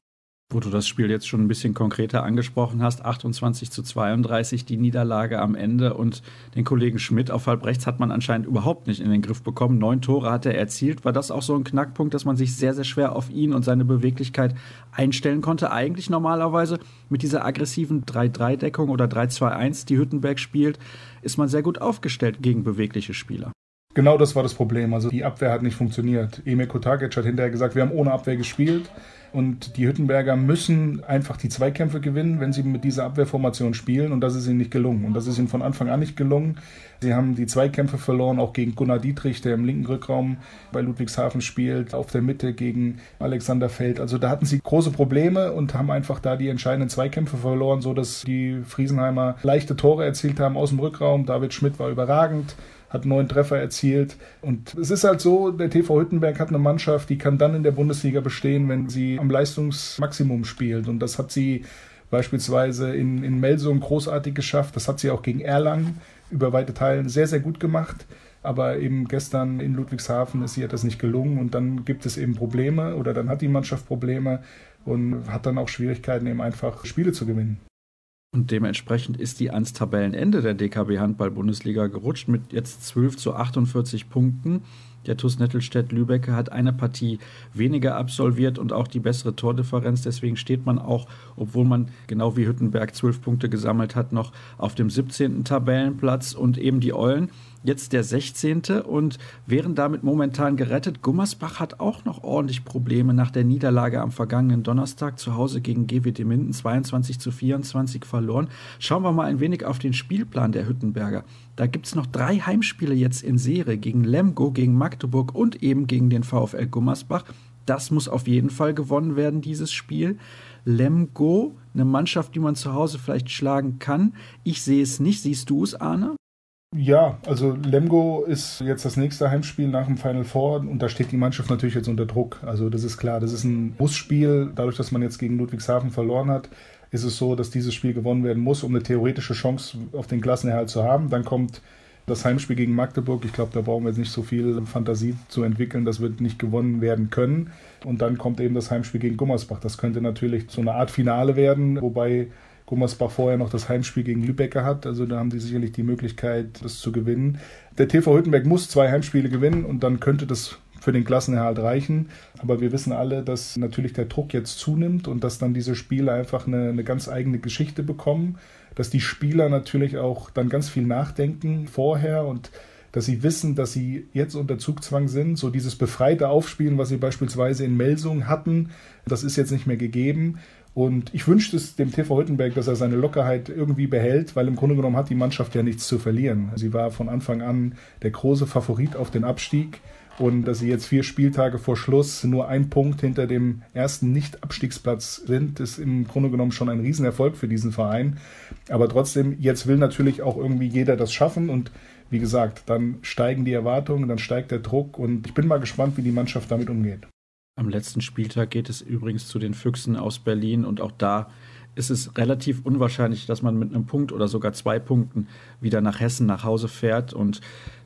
Wo du das Spiel jetzt schon ein bisschen konkreter angesprochen hast, achtundzwanzig zu zweiunddreißig, die Niederlage am Ende und den Kollegen Schmidt auf halb rechts hat man anscheinend überhaupt nicht in den Griff bekommen. Neun Tore hat er erzielt. War das auch so ein Knackpunkt, dass man sich sehr, sehr schwer auf ihn und seine Beweglichkeit einstellen konnte? Eigentlich normalerweise mit dieser aggressiven drei drei Deckung oder drei zwei eins, die Hüttenberg spielt, ist man sehr gut aufgestellt gegen bewegliche Spieler. Genau das war das Problem. Also die Abwehr hat nicht funktioniert. Emil Kotakic hat hinterher gesagt, wir haben ohne Abwehr gespielt. Und die Hüttenberger müssen einfach die Zweikämpfe gewinnen, wenn sie mit dieser Abwehrformation spielen. Und das ist ihnen nicht gelungen. Und das ist ihnen von Anfang an nicht gelungen. Sie haben die Zweikämpfe verloren, auch gegen Gunnar Dietrich, der im linken Rückraum bei Ludwigshafen spielt, auf der Mitte gegen Alexander Feld. Also da hatten sie große Probleme und haben einfach da die entscheidenden Zweikämpfe verloren, sodass die Friesenheimer leichte Tore erzielt haben aus dem Rückraum. David Schmidt war überragend, hat neun Treffer erzielt. Und es ist halt so, der T V Hüttenberg hat eine Mannschaft, die kann dann in der Bundesliga bestehen, wenn sie am Leistungsmaximum spielt. Und das hat sie beispielsweise in, in Melsungen großartig geschafft. Das hat sie auch gegen Erlangen über weite Teilen sehr, sehr gut gemacht. Aber eben gestern in Ludwigshafen ist ihr das nicht gelungen. Und dann gibt es eben Probleme oder dann hat die Mannschaft Probleme und hat dann auch Schwierigkeiten, eben einfach Spiele zu gewinnen. Und dementsprechend ist die ans Tabellenende der D K B-Handball-Bundesliga gerutscht mit jetzt zwölf zu achtundvierzig Punkten. Der TuS Nettelstedt-Lübeck hat eine Partie weniger absolviert und auch die bessere Tordifferenz. Deswegen steht man auch, obwohl man genau wie Hüttenberg zwölf Punkte gesammelt hat, noch auf dem siebzehnten Tabellenplatz und eben die Eulen. Jetzt der sechzehnte und wären damit momentan gerettet. Gummersbach hat auch noch ordentlich Probleme nach der Niederlage am vergangenen Donnerstag zu Hause gegen G W D Minden, zweiundzwanzig zu vierundzwanzig verloren. Schauen wir mal ein wenig auf den Spielplan der Hüttenberger. Da gibt es noch drei Heimspiele jetzt in Serie gegen Lemgo, gegen Magdeburg und eben gegen den VfL Gummersbach. Das muss auf jeden Fall gewonnen werden, dieses Spiel. Lemgo, eine Mannschaft, die man zu Hause vielleicht schlagen kann. Ich sehe es nicht. Siehst du es, Arne? Ja, also Lemgo ist jetzt das nächste Heimspiel nach dem Final Four und da steht die Mannschaft natürlich jetzt unter Druck. Also das ist klar, das ist ein Muss-Spiel. Dadurch, dass man jetzt gegen Ludwigshafen verloren hat, ist es so, dass dieses Spiel gewonnen werden muss, um eine theoretische Chance auf den Klassenerhalt zu haben. Dann kommt das Heimspiel gegen Magdeburg. Ich glaube, da brauchen wir jetzt nicht so viel Fantasie zu entwickeln. Das wird nicht gewonnen werden können. Und dann kommt eben das Heimspiel gegen Gummersbach. Das könnte natürlich so eine Art Finale werden, wobei Gummersbach vorher noch das Heimspiel gegen Lübeck hat, also da haben die sicherlich die Möglichkeit, das zu gewinnen. Der T V Hüttenberg muss zwei Heimspiele gewinnen und dann könnte das für den Klassenerhalt reichen. Aber wir wissen alle, dass natürlich der Druck jetzt zunimmt und dass dann diese Spiele einfach eine, eine ganz eigene Geschichte bekommen, dass die Spieler natürlich auch dann ganz viel nachdenken vorher und dass sie wissen, dass sie jetzt unter Zugzwang sind. So dieses befreite Aufspielen, was sie beispielsweise in Melsungen hatten, das ist jetzt nicht mehr gegeben. Und ich wünschte es dem T V Hüttenberg, dass er seine Lockerheit irgendwie behält, weil im Grunde genommen hat die Mannschaft ja nichts zu verlieren. Sie war von Anfang an der große Favorit auf den Abstieg. Und dass sie jetzt vier Spieltage vor Schluss nur ein Punkt hinter dem ersten Nicht-Abstiegsplatz sind, ist im Grunde genommen schon ein Riesenerfolg für diesen Verein. Aber trotzdem, jetzt will natürlich auch irgendwie jeder das schaffen. Und wie gesagt, dann steigen die Erwartungen, dann steigt der Druck. Und ich bin mal gespannt, wie die Mannschaft damit umgeht. Am letzten Spieltag geht es übrigens zu den Füchsen aus Berlin. Und auch da ist es relativ unwahrscheinlich, dass man mit einem Punkt oder sogar zwei Punkten wieder nach Hessen nach Hause fährt. Und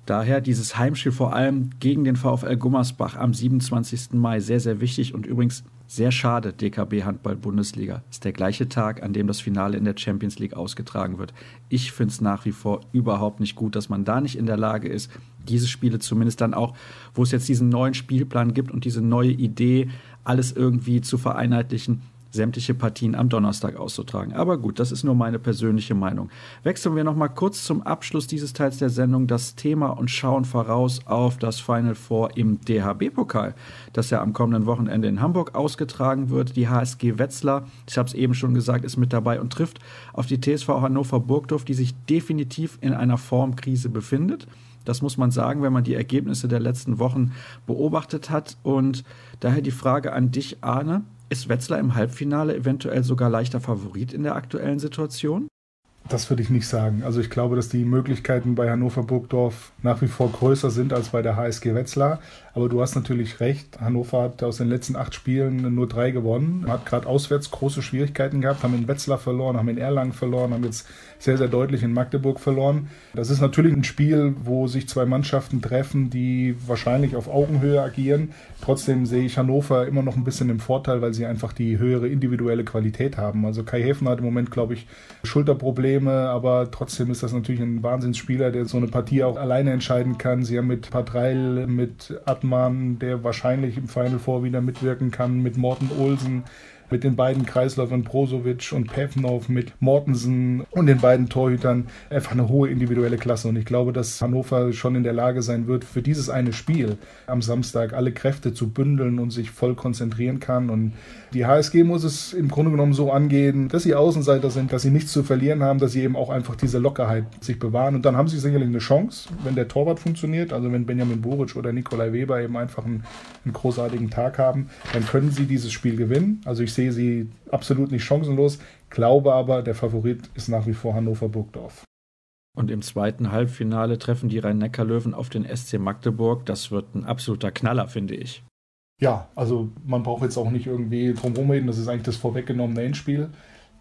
daher dieses Heimspiel vor allem gegen den VfL Gummersbach am siebenundzwanzigsten Mai sehr, sehr wichtig und übrigens sehr schade. D K B-Handball-Bundesliga ist der gleiche Tag, an dem das Finale in der Champions League ausgetragen wird. Ich finde es nach wie vor überhaupt nicht gut, dass man da nicht in der Lage ist, diese Spiele zumindest dann auch, wo es jetzt diesen neuen Spielplan gibt und diese neue Idee, alles irgendwie zu vereinheitlichen, sämtliche Partien am Donnerstag auszutragen. Aber gut, das ist nur meine persönliche Meinung. Wechseln wir noch mal kurz zum Abschluss dieses Teils der Sendung das Thema und schauen voraus auf das Final Four im D H B-Pokal, das ja am kommenden Wochenende in Hamburg ausgetragen wird. Die H S G Wetzlar, ich habe es eben schon gesagt, ist mit dabei und trifft auf die T S V Hannover-Burgdorf, die sich definitiv in einer Formkrise befindet. Das muss man sagen, wenn man die Ergebnisse der letzten Wochen beobachtet hat. Und daher die Frage an dich, Arne. Ist Wetzlar im Halbfinale eventuell sogar leichter Favorit in der aktuellen Situation? Das würde ich nicht sagen. Also ich glaube, dass die Möglichkeiten bei Hannover-Burgdorf nach wie vor größer sind als bei der H S G Wetzlar. Aber du hast natürlich recht. Hannover hat aus den letzten acht Spielen nur drei gewonnen. Hat gerade auswärts große Schwierigkeiten gehabt. Haben in Wetzlar verloren, haben in Erlangen verloren, haben jetzt sehr, sehr deutlich in Magdeburg verloren. Das ist natürlich ein Spiel, wo sich zwei Mannschaften treffen, die wahrscheinlich auf Augenhöhe agieren. Trotzdem sehe ich Hannover immer noch ein bisschen im Vorteil, weil sie einfach die höhere individuelle Qualität haben. Also Kai Häfner hat im Moment, glaube ich, Schulterprobleme, aber trotzdem ist das natürlich ein Wahnsinnsspieler, der so eine Partie auch alleine entscheiden kann. Sie haben mit Patreil, mit Atman, der wahrscheinlich im Final Four wieder mitwirken kann, mit Morten Olsen, mit den beiden Kreisläufern Brozovic und Pevnov, mit Mortensen und den beiden Torhütern einfach eine hohe individuelle Klasse. Und ich glaube, dass Hannover schon in der Lage sein wird, für dieses eine Spiel am Samstag alle Kräfte zu bündeln und sich voll konzentrieren kann. Und die H S G muss es im Grunde genommen so angehen, dass sie Außenseiter sind, dass sie nichts zu verlieren haben, dass sie eben auch einfach diese Lockerheit sich bewahren. Und dann haben sie sicherlich eine Chance, wenn der Torwart funktioniert, also wenn Benjamin Buric oder Nikolai Weber eben einfach einen, einen großartigen Tag haben, dann können sie dieses Spiel gewinnen. Also ich Ich sehe sie absolut nicht chancenlos, glaube aber, der Favorit ist nach wie vor Hannover-Burgdorf. Und im zweiten Halbfinale treffen die Rhein-Neckar-Löwen auf den S C Magdeburg. Das wird ein absoluter Knaller, finde ich. Ja, also man braucht jetzt auch nicht irgendwie drum rumreden, das ist eigentlich das vorweggenommene Endspiel.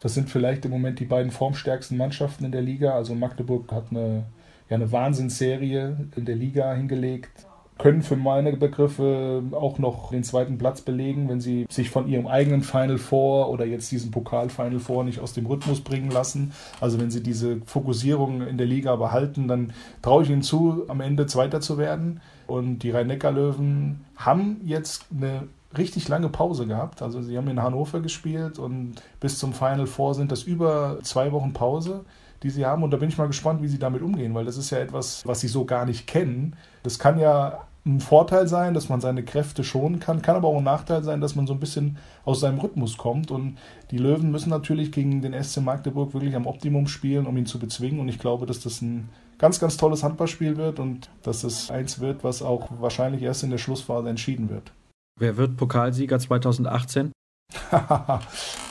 Das sind vielleicht im Moment die beiden formstärksten Mannschaften in der Liga. Also Magdeburg hat eine, ja, eine Wahnsinnsserie in der Liga hingelegt. Können für meine Begriffe auch noch den zweiten Platz belegen, wenn sie sich von ihrem eigenen Final Four oder jetzt diesen Pokal-Final Four nicht aus dem Rhythmus bringen lassen. Also wenn sie diese Fokussierung in der Liga behalten, dann traue ich ihnen zu, am Ende Zweiter zu werden. Und die Rhein-Neckar-Löwen haben jetzt eine richtig lange Pause gehabt. Also sie haben in Hannover gespielt und bis zum Final Four sind das über zwei Wochen Pause, die sie haben. Und da bin ich mal gespannt, wie sie damit umgehen, weil das ist ja etwas, was sie so gar nicht kennen. Das kann ja ein Vorteil sein, dass man seine Kräfte schonen kann, kann aber auch ein Nachteil sein, dass man so ein bisschen aus seinem Rhythmus kommt. Und die Löwen müssen natürlich gegen den S C Magdeburg wirklich am Optimum spielen, um ihn zu bezwingen. Und ich glaube, dass das ein ganz, ganz tolles Handballspiel wird und dass es eins wird, was auch wahrscheinlich erst in der Schlussphase entschieden wird. Wer wird Pokalsieger zweitausendachtzehn?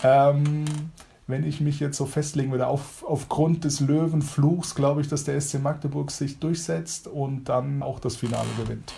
ähm... Wenn ich mich jetzt so festlegen würde, auf, aufgrund des Löwenfluchs glaube ich, dass der S C Magdeburg sich durchsetzt und dann auch das Finale gewinnt.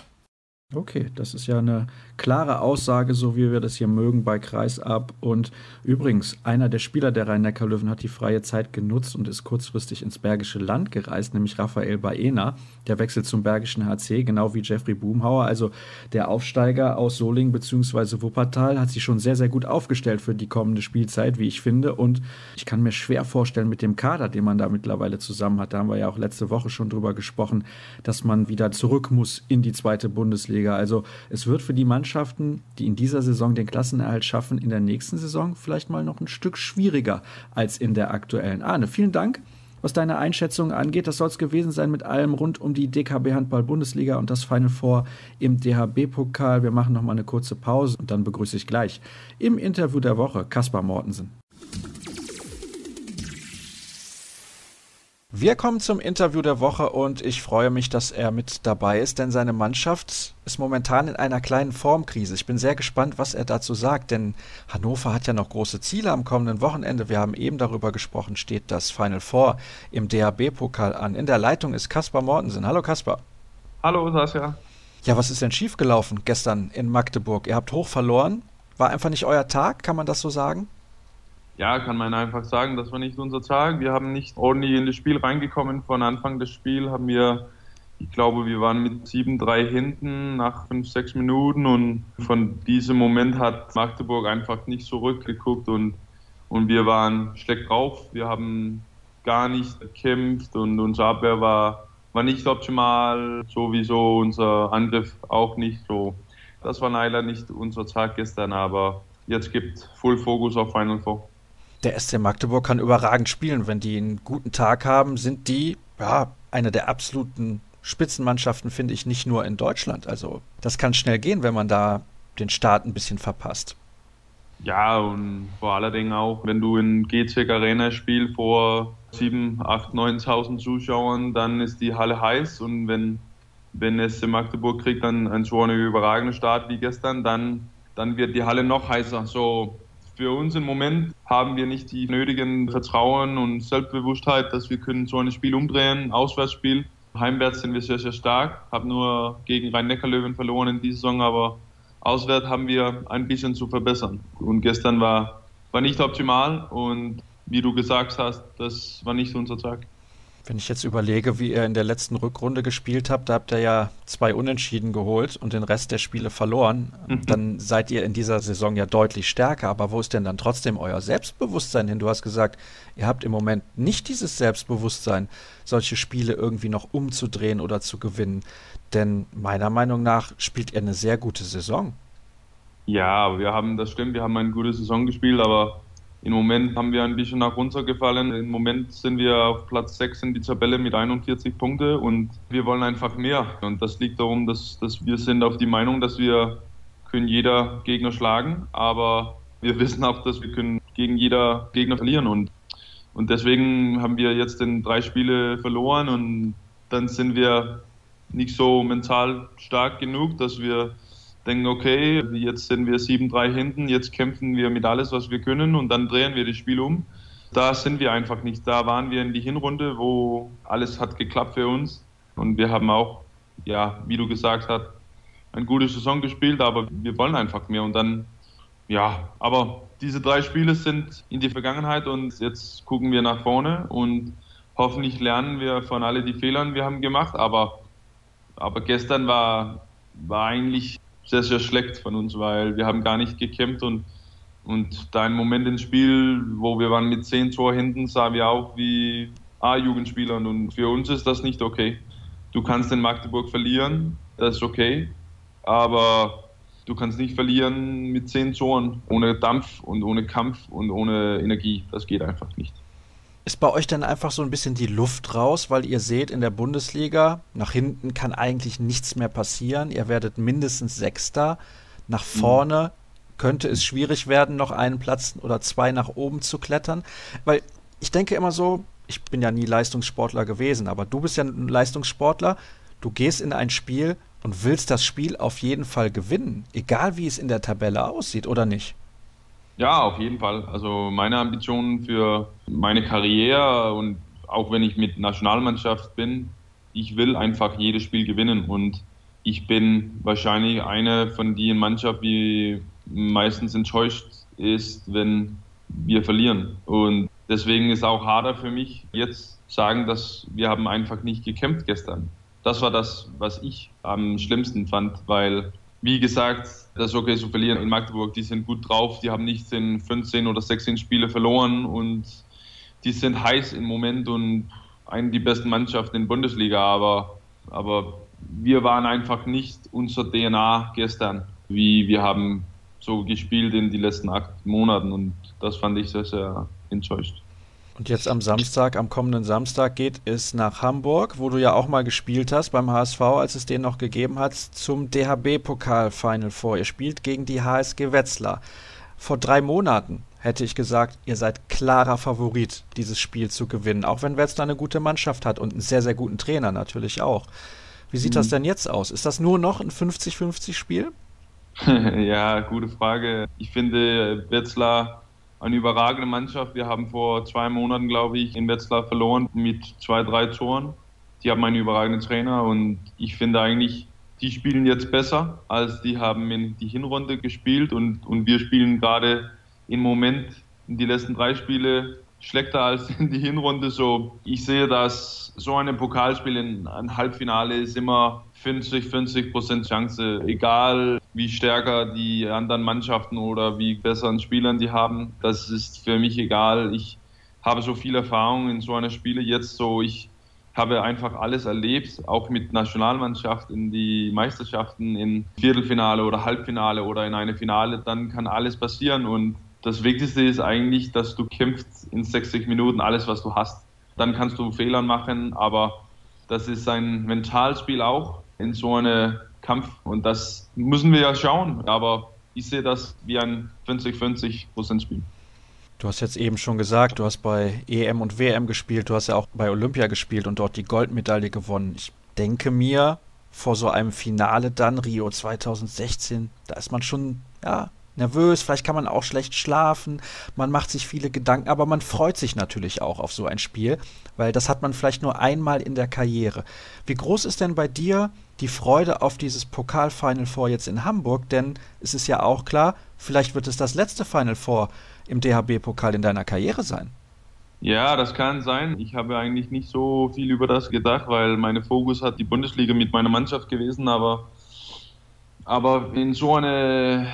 Okay, das ist ja eine klare Aussage, so wie wir das hier mögen bei Kreisab. Und übrigens, einer der Spieler der Rhein-Neckar-Löwen hat die freie Zeit genutzt und ist kurzfristig ins Bergische Land gereist, nämlich Raphael Baena. Der wechselt zum Bergischen H C, genau wie Jeffrey Buhmhauer. Also der Aufsteiger aus Solingen bzw. Wuppertal hat sich schon sehr, sehr gut aufgestellt für die kommende Spielzeit, wie ich finde. Und ich kann mir schwer vorstellen, mit dem Kader, den man da mittlerweile zusammen hat, da haben wir ja auch letzte Woche schon drüber gesprochen, dass man wieder zurück muss in die zweite Bundesliga. Also es wird für die Mannschaften, die in dieser Saison den Klassenerhalt schaffen, in der nächsten Saison vielleicht mal noch ein Stück schwieriger als in der aktuellen. Arne, vielen Dank was deine Einschätzung angeht. Das soll es gewesen sein mit allem rund um die D K B-Handball-Bundesliga und das Final Four im D H B-Pokal. Wir machen nochmal eine kurze Pause und dann begrüße ich gleich im Interview der Woche Kasper Mortensen. Wir kommen zum Interview der Woche und ich freue mich, dass er mit dabei ist, denn seine Mannschaft ist momentan in einer kleinen Formkrise. Ich bin sehr gespannt, was er dazu sagt, denn Hannover hat ja noch große Ziele am kommenden Wochenende. Wir haben eben darüber gesprochen, steht das Final Four im D H B-Pokal an. In der Leitung ist Kasper Mortensen. Hallo Kasper. Hallo Sascha. Ja, was ist denn schiefgelaufen gestern in Magdeburg? Ihr habt hoch verloren. War einfach nicht euer Tag, kann man das so sagen? Ja, kann man einfach sagen, das war nicht unser Tag. Wir haben nicht ordentlich in das Spiel reingekommen. Von Anfang des Spiels haben wir, ich glaube, wir waren mit sieben drei hinten nach fünf sechs Minuten. Und von diesem Moment hat Magdeburg einfach nicht zurückgeguckt und, und wir waren schlecht drauf. Wir haben gar nicht gekämpft und unsere Abwehr war, war nicht optimal. Sowieso unser Angriff auch nicht so. Das war leider nicht unser Tag gestern, aber jetzt gibt Full Focus auf Final Four. Der S C Magdeburg kann überragend spielen. Wenn die einen guten Tag haben, sind die ja eine der absoluten Spitzenmannschaften, finde ich, nicht nur in Deutschland. Also das kann schnell gehen, wenn man da den Start ein bisschen verpasst. Ja, und vor allen Dingen auch, wenn du in G C Arena spielst vor sieben, acht, neuntausend Zuschauern, dann ist die Halle heiß. Und wenn, wenn S C Magdeburg kriegt dann einen so einen überragenden Start wie gestern, dann, dann wird die Halle noch heißer. So. Für uns im Moment haben wir nicht die nötigen Vertrauen und Selbstbewusstheit, dass wir können so ein Spiel umdrehen, Auswärtsspiel. Heimwärts sind wir sehr, sehr stark, haben nur gegen Rhein-Neckar-Löwen verloren in dieser Saison, aber auswärts haben wir ein bisschen zu verbessern. Und gestern war, war nicht optimal und wie du gesagt hast, das war nicht unser Tag. Wenn ich jetzt überlege, wie ihr in der letzten Rückrunde gespielt habt, da habt ihr ja zwei Unentschieden geholt und den Rest der Spiele verloren. Dann seid ihr in dieser Saison ja deutlich stärker. Aber wo ist denn dann trotzdem euer Selbstbewusstsein hin? Du hast gesagt, ihr habt im Moment nicht dieses Selbstbewusstsein, solche Spiele irgendwie noch umzudrehen oder zu gewinnen. Denn meiner Meinung nach spielt ihr eine sehr gute Saison. Ja, wir haben, das stimmt, wir haben eine gute Saison gespielt, aber im Moment haben wir ein bisschen nach runtergefallen. Im Moment sind wir auf Platz sechs in die Tabelle mit einundvierzig Punkten und wir wollen einfach mehr. Und das liegt darum, dass, dass wir sind auf die Meinung, dass wir können jeder Gegner schlagen, aber wir wissen auch, dass wir können gegen jeder Gegner verlieren. Und, und deswegen haben wir jetzt in drei Spiele verloren und dann sind wir nicht so mental stark genug, dass wir denken, okay, jetzt sind wir sieben drei hinten, jetzt kämpfen wir mit alles, was wir können und dann drehen wir das Spiel um. Da sind wir einfach nicht. Da waren wir in die Hinrunde, wo alles hat geklappt für uns. Und wir haben auch, ja, wie du gesagt hast, eine gute Saison gespielt, aber wir wollen einfach mehr. Und dann, ja, aber diese drei Spiele sind in die Vergangenheit und jetzt gucken wir nach vorne und hoffentlich lernen wir von all den Fehlern, wir haben gemacht. Aber, aber gestern war, war eigentlich sehr, sehr schlecht von uns, weil wir haben gar nicht gekämpft und, und da ein Moment ins Spiel, wo wir waren mit zehn Tor hinten, sahen wir auch wie A-Jugendspielern und für uns ist das nicht okay. Du kannst in Magdeburg verlieren, das ist okay, aber du kannst nicht verlieren mit zehn Toren, ohne Dampf und ohne Kampf und ohne Energie, das geht einfach nicht. Ist bei euch dann einfach so ein bisschen die Luft raus, weil ihr seht, in der Bundesliga, nach hinten kann eigentlich nichts mehr passieren. Ihr werdet mindestens Sechster. Nach vorne könnte es schwierig werden, noch einen Platz oder zwei nach oben zu klettern. Weil ich denke immer so, ich bin ja nie Leistungssportler gewesen, aber du bist ja ein Leistungssportler. Du gehst in ein Spiel und willst das Spiel auf jeden Fall gewinnen, egal wie es in der Tabelle aussieht, oder nicht? Ja, auf jeden Fall. Also meine Ambitionen für meine Karriere und auch wenn ich mit Nationalmannschaft bin, ich will einfach jedes Spiel gewinnen und ich bin wahrscheinlich eine von den Mannschaften, die meistens enttäuscht ist, wenn wir verlieren. Und deswegen ist auch harder für mich jetzt sagen, dass wir haben einfach nicht gekämpft gestern. Das war das, was ich am schlimmsten fand, weil wie gesagt, das ist okay zu verlieren in Magdeburg. Die sind gut drauf, die haben nicht in fünfzehn oder sechzehn Spiele verloren und die sind heiß im Moment und eine der besten Mannschaften in der Bundesliga. Aber, aber wir waren einfach nicht unser D N A gestern, wie wir haben so gespielt in den letzten acht Monaten und das fand ich sehr, sehr enttäuscht. Und jetzt am Samstag, am kommenden Samstag geht es nach Hamburg, wo du ja auch mal gespielt hast beim H S V, als es den noch gegeben hat, zum D H B-Pokal-Final vor. Ihr spielt gegen die H S G Wetzlar. Vor drei Monaten hätte ich gesagt, ihr seid klarer Favorit, dieses Spiel zu gewinnen. Auch wenn Wetzlar eine gute Mannschaft hat und einen sehr, sehr guten Trainer natürlich auch. Wie sieht mhm. das denn jetzt aus? Ist das nur noch ein fünfzig fünfzig Spiel? Ja, gute Frage. Ich finde Wetzlar eine überragende Mannschaft. Wir haben vor zwei Monaten, glaube ich, in Wetzlar verloren mit zwei, drei Toren. Die haben einen überragenden Trainer und ich finde eigentlich, die spielen jetzt besser, als die haben in die Hinrunde gespielt und, und wir spielen gerade im Moment in die letzten drei Spiele schlechter als in die Hinrunde. So, ich sehe, dass so ein Pokalspiel in ein Halbfinale ist immer fünfzig fünfzig Prozent Chance, egal wie stärker die anderen Mannschaften oder wie besseren Spielern die haben. Das ist für mich egal. Ich habe so viel Erfahrung in so einer Spiele jetzt so. Ich habe einfach alles erlebt, auch mit Nationalmannschaft in die Meisterschaften, in Viertelfinale oder Halbfinale oder in eine Finale. Dann kann alles passieren und das Wichtigste ist eigentlich, dass du kämpfst in sechzig Minuten, alles was du hast. Dann kannst du Fehler machen, aber das ist ein Mentalspiel auch in so einem Kampf und das müssen wir ja schauen, aber ich sehe das wie ein fünfzig fünfzig Prozent Spiel. Du hast jetzt eben schon gesagt, du hast bei E M und W M gespielt, du hast ja auch bei Olympia gespielt und dort die Goldmedaille gewonnen. Ich denke mir, vor so einem Finale dann, Rio zwanzig sechzehn, da ist man schon, ja, nervös, vielleicht kann man auch schlecht schlafen, man macht sich viele Gedanken, aber man freut sich natürlich auch auf so ein Spiel, weil das hat man vielleicht nur einmal in der Karriere. Wie groß ist denn bei dir die Freude auf dieses Pokal-Final Four jetzt in Hamburg? Denn es ist ja auch klar, vielleicht wird es das letzte Final Four im D H B-Pokal in deiner Karriere sein. Ja, das kann sein. Ich habe eigentlich nicht so viel über das gedacht, weil mein Fokus hat die Bundesliga mit meiner Mannschaft gewesen, aber, aber in so eine...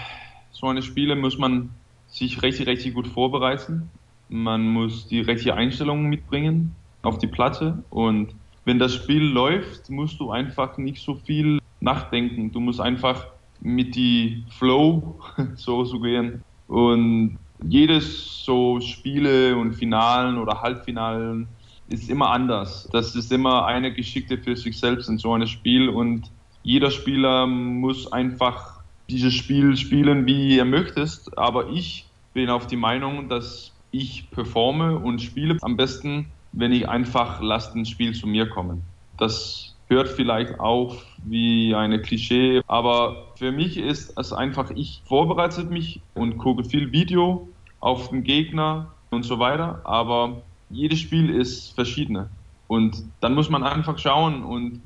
So eine Spiele muss man sich richtig, richtig gut vorbereiten. Man muss die richtige Einstellung mitbringen auf die Platte. Und wenn das Spiel läuft, musst du einfach nicht so viel nachdenken. Du musst einfach mit die Flow so, so gehen. Und jedes so Spiele und Finalen oder Halbfinalen ist immer anders. Das ist immer eine Geschichte für sich selbst in so einem Spiel. Und jeder Spieler muss einfach dieses Spiel spielen, wie ihr möchtest, aber ich bin auf die Meinung, dass ich performe und spiele am besten, wenn ich einfach lasse ein Spiel zu mir kommen. Das hört vielleicht auf wie eine Klischee, aber für mich ist es einfach, ich vorbereite mich und gucke viel Video auf den Gegner und so weiter, aber jedes Spiel ist verschiedene und dann muss man einfach schauen und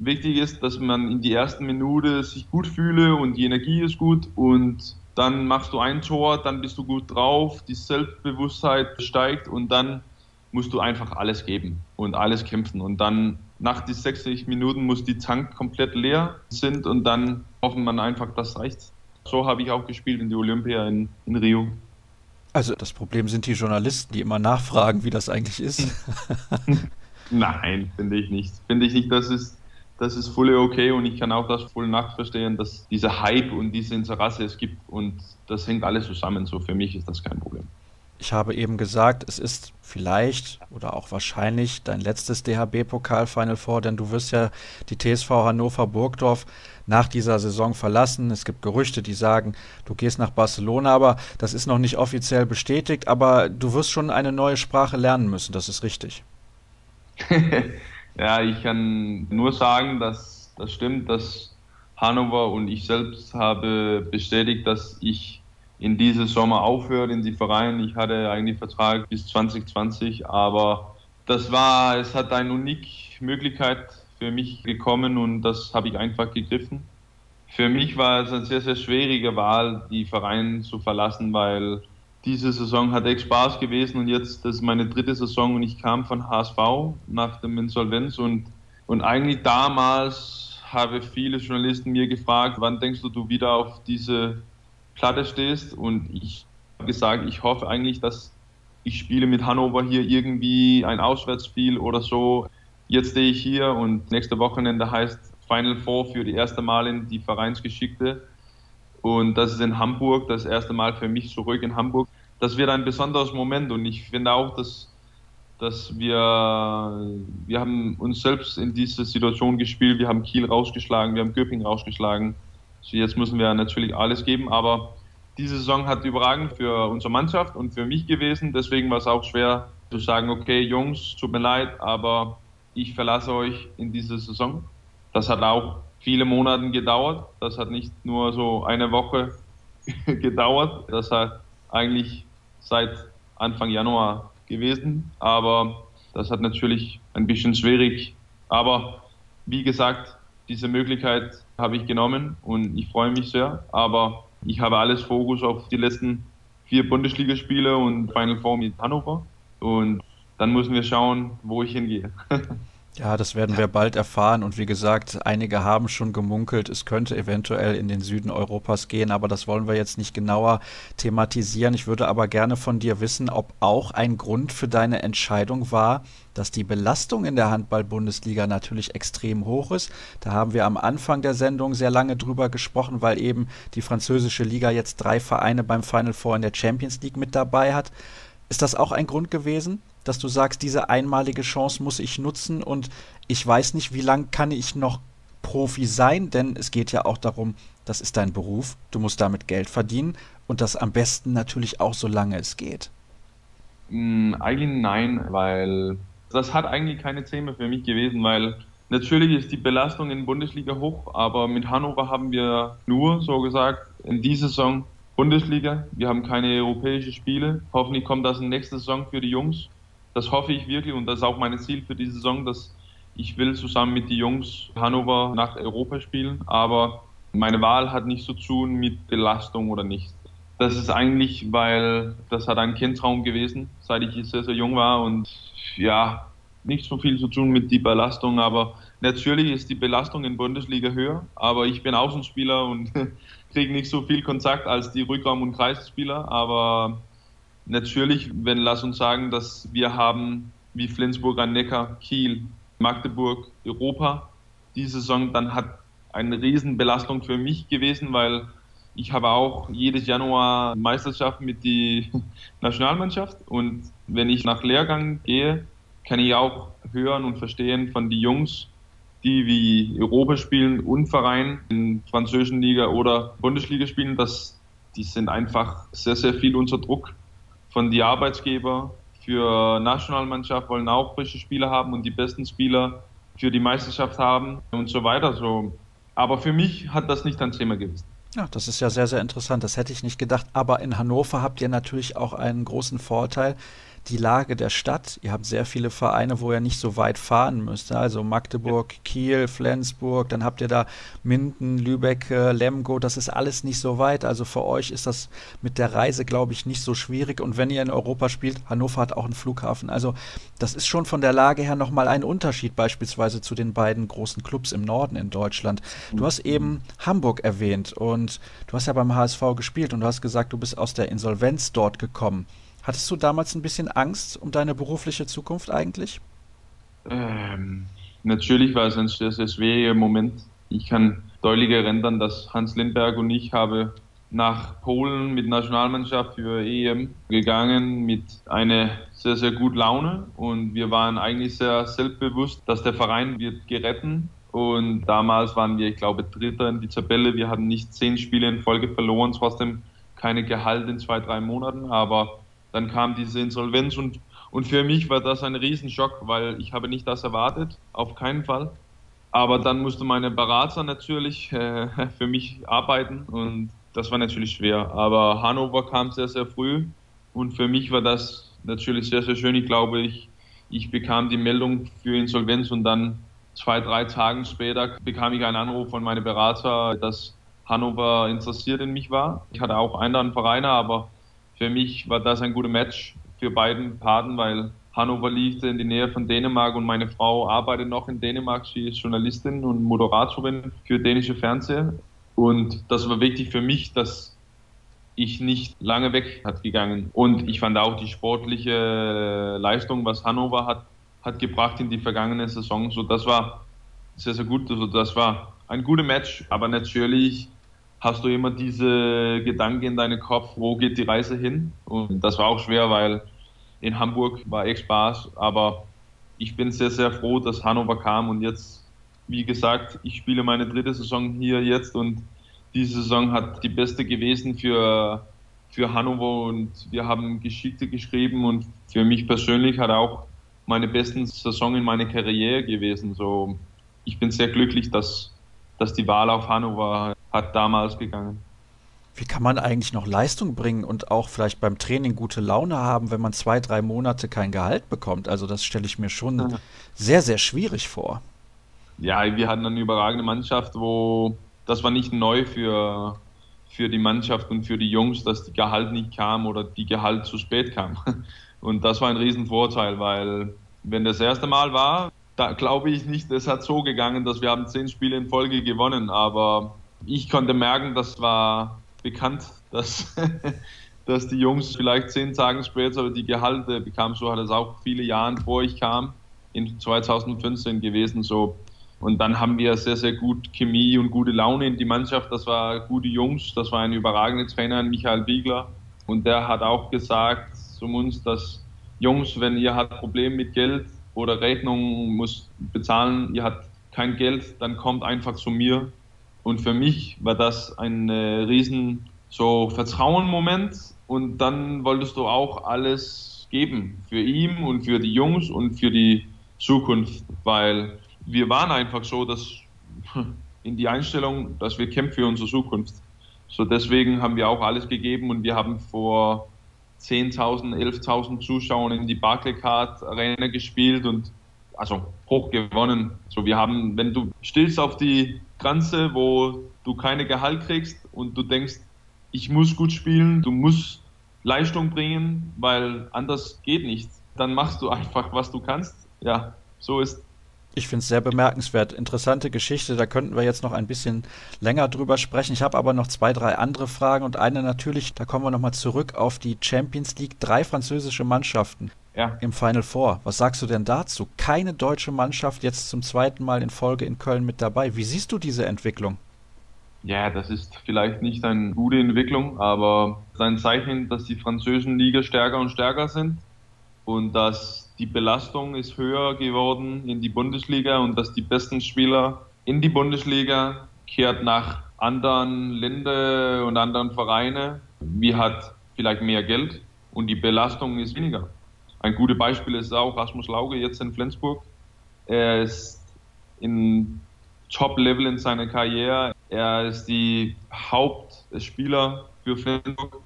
wichtig ist, dass man in die ersten Minute sich gut fühle und die Energie ist gut und dann machst du ein Tor, dann bist du gut drauf, die Selbstbewusstheit steigt und dann musst du einfach alles geben und alles kämpfen und dann nach den sechzig Minuten muss die Tank komplett leer sind und dann hoffen man einfach, das reicht. So habe ich auch gespielt in die Olympia in, in Rio. Also das Problem sind die Journalisten, die immer nachfragen, wie das eigentlich ist. Nein, finde ich nicht. Finde ich nicht, dass es Das ist voll okay und ich kann auch das voll nachverstehen, dass dieser Hype und diese Interesse es gibt und das hängt alles zusammen. So für mich ist das kein Problem. Ich habe eben gesagt, es ist vielleicht oder auch wahrscheinlich dein letztes D H B-Pokal-Final Four, denn du wirst ja die T S V Hannover-Burgdorf nach dieser Saison verlassen. Es gibt Gerüchte, die sagen, du gehst nach Barcelona, aber das ist noch nicht offiziell bestätigt, aber du wirst schon eine neue Sprache lernen müssen, das ist richtig. Ja, ich kann nur sagen, dass das stimmt, dass Hannover und ich selbst habe bestätigt, dass ich in diesem Sommer aufhöre in die Verein. Ich hatte eigentlich Vertrag bis zwanzig zwanzig, aber das war, es hat eine unique Möglichkeit für mich gekommen und das habe ich einfach gegriffen. Für mich war es eine sehr, sehr schwierige Wahl, die Verein zu verlassen, weil diese Saison hat echt Spaß gewesen und jetzt, das ist meine dritte Saison und ich kam von H S V nach dem Insolvenz und, und eigentlich damals habe viele Journalisten mir gefragt, wann denkst du, du wieder auf diese Platte stehst und ich habe gesagt, ich hoffe eigentlich, dass ich spiele mit Hannover hier irgendwie ein Auswärtsspiel oder so. Jetzt stehe ich hier und nächste Wochenende heißt Final Four für die erste Mal in die Vereinsgeschichte. Und das ist in Hamburg, das erste Mal für mich zurück in Hamburg. Das wird ein besonderes Moment und ich finde auch, dass dass wir, wir haben uns selbst in diese Situation gespielt, wir haben Kiel rausgeschlagen, wir haben Göppingen rausgeschlagen. Also jetzt müssen wir natürlich alles geben, aber diese Saison hat überragend für unsere Mannschaft und für mich gewesen, deswegen war es auch schwer zu sagen, okay Jungs, tut mir leid, aber ich verlasse euch in dieser Saison. Das hat auch viele Monate gedauert, das hat nicht nur so eine Woche gedauert, das hat eigentlich seit Anfang Januar gewesen, aber das hat natürlich ein bisschen schwierig, aber wie gesagt, diese Möglichkeit habe ich genommen und ich freue mich sehr, aber ich habe alles Fokus auf die letzten vier Bundesligaspiele und Final Four mit Hannover und dann müssen wir schauen, wo ich hingehe. Ja, das werden wir bald erfahren und wie gesagt, einige haben schon gemunkelt, es könnte eventuell in den Süden Europas gehen, aber das wollen wir jetzt nicht genauer thematisieren. Ich würde aber gerne von dir wissen, ob auch ein Grund für deine Entscheidung war, dass die Belastung in der Handball-Bundesliga natürlich extrem hoch ist. Da haben wir am Anfang der Sendung sehr lange drüber gesprochen, weil eben die französische Liga jetzt drei Vereine beim Final Four in der Champions League mit dabei hat. Ist das auch ein Grund gewesen, dass du sagst, diese einmalige Chance muss ich nutzen und ich weiß nicht, wie lange kann ich noch Profi sein, denn es geht ja auch darum, das ist dein Beruf, du musst damit Geld verdienen und das am besten natürlich auch, solange es geht. Eigentlich nein, weil das hat eigentlich keine Thema für mich gewesen, weil natürlich ist die Belastung in der Bundesliga hoch, aber mit Hannover haben wir nur, so gesagt, in dieser Saison Bundesliga, wir haben keine europäischen Spiele, hoffentlich kommt das in der nächsten Saison für die Jungs. Das hoffe ich wirklich und das ist auch mein Ziel für diese Saison, dass ich will zusammen mit den Jungs Hannover nach Europa spielen, aber meine Wahl hat nichts zu tun mit Belastung oder nicht. Das ist eigentlich, weil das hat ein Kindtraum gewesen, seit ich sehr, sehr jung war und ja, nicht so viel zu tun mit der Belastung, aber natürlich ist die Belastung in der Bundesliga höher, aber ich bin Außenspieler und kriege nicht so viel Kontakt als die Rückraum- und Kreisspieler, aber natürlich, wenn lass uns sagen, dass wir haben wie Flensburg, Rhein-Neckar, Kiel, Magdeburg, Europa diese Saison, dann hat eine Riesenbelastung für mich gewesen, weil ich habe auch jedes Januar Meisterschaft mit der Nationalmannschaft und wenn ich nach Lehrgang gehe, kann ich auch hören und verstehen von den Jungs, die wie Europa spielen und Verein in der französischen Liga oder Bundesliga spielen, dass die sind einfach sehr, sehr viel unter Druck. Von die Arbeitgeber für Nationalmannschaft wollen auch frische Spieler haben und die besten Spieler für die Meisterschaft haben und so weiter. So. Aber für mich hat das nicht ein Thema gewesen. Ja, das ist ja sehr, sehr interessant. Das hätte ich nicht gedacht. Aber in Hannover habt ihr natürlich auch einen großen Vorteil. Die Lage der Stadt. Ihr habt sehr viele Vereine, wo ihr nicht so weit fahren müsst. Also Magdeburg, Kiel, Flensburg, dann habt ihr da Minden, Lübeck, Lemgo. Das ist alles nicht so weit. Also für euch ist das mit der Reise, glaube ich, nicht so schwierig. Und wenn ihr in Europa spielt, Hannover hat auch einen Flughafen. Also das ist schon von der Lage her nochmal ein Unterschied, beispielsweise zu den beiden großen Clubs im Norden in Deutschland. Du hast eben Hamburg erwähnt und du hast ja beim H S V gespielt und du hast gesagt, du bist aus der Insolvenz dort gekommen. Hattest du damals ein bisschen Angst um deine berufliche Zukunft eigentlich? Ähm, natürlich war es ein sehr, sehr schwieriger Moment. Ich kann deutlich erinnern, dass Hans Lindberg und ich habe nach Polen mit Nationalmannschaft für E M gegangen mit einer sehr, sehr guten Laune. Und wir waren eigentlich sehr selbstbewusst, dass der Verein wird gerettet. Und damals waren wir, ich glaube, Dritter in die Tabelle. Wir haben nicht zehn Spiele in Folge verloren, trotzdem keine Gehalt in zwei, drei Monaten, aber dann kam diese Insolvenz und, und für mich war das ein Riesenschock, weil ich habe nicht das erwartet, auf keinen Fall. Aber dann musste meine Berater natürlich äh, für mich arbeiten und das war natürlich schwer. Aber Hannover kam sehr, sehr früh und für mich war das natürlich sehr, sehr schön. Ich glaube, ich, ich bekam die Meldung für Insolvenz und dann zwei, drei Tage später bekam ich einen Anruf von meinem Berater, dass Hannover interessiert in mich war. Ich hatte auch einen anderen Verein, aber für mich war das ein gutes Match für beiden Parten, weil Hannover liegt in der Nähe von Dänemark und meine Frau arbeitet noch in Dänemark. Sie ist Journalistin und Moderatorin für dänische Fernsehen. Und das war wichtig für mich, dass ich nicht lange weg hat gegangen. Und ich fand auch die sportliche Leistung, was Hannover hat, hat gebracht in die vergangene Saison. So, das war sehr, sehr gut. Also, das war ein gutes Match, aber natürlich hast du immer diese Gedanken in deinem Kopf, wo geht die Reise hin? Und das war auch schwer, weil in Hamburg war echt Spaß, aber ich bin sehr, sehr froh, dass Hannover kam und jetzt, wie gesagt, ich spiele meine dritte Saison hier jetzt und diese Saison hat die beste gewesen für, für Hannover und wir haben Geschichte geschrieben und für mich persönlich hat auch meine beste Saison in meiner Karriere gewesen. So, ich bin sehr glücklich, dass, dass die Wahl auf Hannover hat damals gegangen. Wie kann man eigentlich noch Leistung bringen und auch vielleicht beim Training gute Laune haben, wenn man zwei, drei Monate kein Gehalt bekommt? Also das stelle ich mir schon ja. sehr, sehr schwierig vor. Ja, wir hatten eine überragende Mannschaft, wo das war nicht neu für, für die Mannschaft und für die Jungs, dass die Gehalt nicht kam oder die Gehalt zu spät kam. Und das war ein Riesenvorteil, weil wenn das erste Mal war, da glaube ich nicht, es hat so gegangen, dass wir haben zehn Spiele in Folge gewonnen. Aber ich konnte merken, das war bekannt, dass, dass die Jungs vielleicht zehn Tage später die Gehalte bekamen. So hat es auch viele Jahre, bevor ich kam, in zwanzig fünfzehn gewesen. So. Und dann haben wir sehr, sehr gut Chemie und gute Laune in die Mannschaft. Das waren gute Jungs. Das war ein überragender Trainer, Michael Biegler. Und der hat auch gesagt zu uns, dass Jungs, wenn ihr habt Probleme mit Geld oder Rechnungen muss bezahlen, ihr habt kein Geld, dann kommt einfach zu mir. Und für mich war das ein äh, riesen so Vertrauensmoment und dann wolltest du auch alles geben für ihn und für die Jungs und für die Zukunft, weil wir waren einfach so, dass in die Einstellung, dass wir kämpfen für unsere Zukunft. So deswegen haben wir auch alles gegeben und wir haben vor zehntausend, elftausend Zuschauern in die Barclaycard Arena gespielt und also hoch gewonnen. So wir haben, wenn du stillst auf die Grenze, wo du keine Gehalt kriegst und du denkst, ich muss gut spielen, du musst Leistung bringen, weil anders geht nicht. Dann machst du einfach, was du kannst. Ja, so ist. Ich finde es sehr bemerkenswert. Interessante Geschichte, da könnten wir jetzt noch ein bisschen länger drüber sprechen. Ich habe aber noch zwei, drei andere Fragen und eine natürlich, da kommen wir nochmal zurück auf die Champions League. Drei französische Mannschaften ja. im Final Four. Was sagst du denn dazu? Keine deutsche Mannschaft jetzt zum zweiten Mal in Folge in Köln mit dabei. Wie siehst du diese Entwicklung? Ja, das ist vielleicht nicht eine gute Entwicklung, aber ein Zeichen, dass die französischen Liga stärker und stärker sind und dass die Belastung ist höher geworden in die Bundesliga und dass die besten Spieler in die Bundesliga kehrt nach anderen Ländern und anderen Vereinen. Wir hat vielleicht mehr Geld und die Belastung ist weniger. Ein gutes Beispiel ist auch Rasmus Lauge jetzt in Flensburg. Er ist im Top-Level in seiner Karriere. Er ist die Hauptspieler für Flensburg,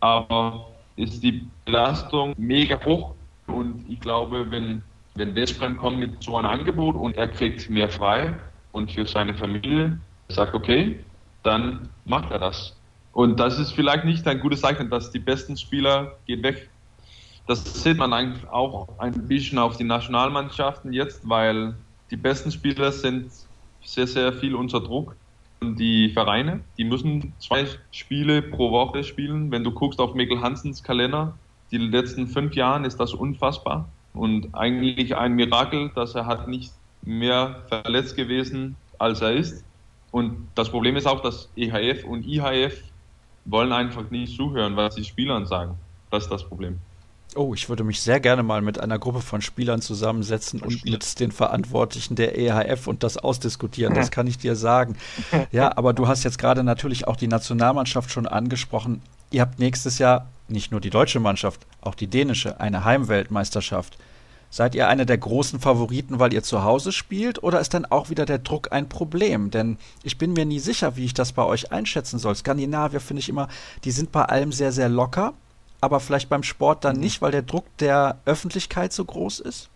aber ist die Belastung mega hoch. Und ich glaube, wenn, wenn Veszprém kommt mit so einem Angebot und er kriegt mehr frei und für seine Familie sagt, okay, dann macht er das. Und das ist vielleicht nicht ein gutes Zeichen, dass die besten Spieler gehen weg. Das sieht man eigentlich auch ein bisschen auf die Nationalmannschaften jetzt, weil die besten Spieler sind sehr, sehr viel unter Druck. Und die Vereine, die müssen zwei Spiele pro Woche spielen. Wenn du guckst auf Mikkel Hansens Kalender, die letzten fünf Jahren ist das unfassbar und eigentlich ein Mirakel, dass er hat nicht mehr verletzt gewesen, als er ist. Und das Problem ist auch, dass E H F und I H F wollen einfach nicht zuhören, was die Spieler sagen. Das ist das Problem. Oh, ich würde mich sehr gerne mal mit einer Gruppe von Spielern zusammensetzen und Spiel. mit den Verantwortlichen der E H F und das ausdiskutieren, das kann ich dir sagen. Ja, aber du hast jetzt gerade natürlich auch die Nationalmannschaft schon angesprochen. Ihr habt nächstes Jahr nicht nur die deutsche Mannschaft, auch die dänische, eine Heimweltmeisterschaft. Seid ihr einer der großen Favoriten, weil ihr zu Hause spielt, oder ist dann auch wieder der Druck ein Problem? Denn ich bin mir nie sicher, wie ich das bei euch einschätzen soll. Skandinavier finde ich immer, die sind bei allem sehr, sehr locker, aber vielleicht beim Sport dann nicht, weil der Druck der Öffentlichkeit so groß ist?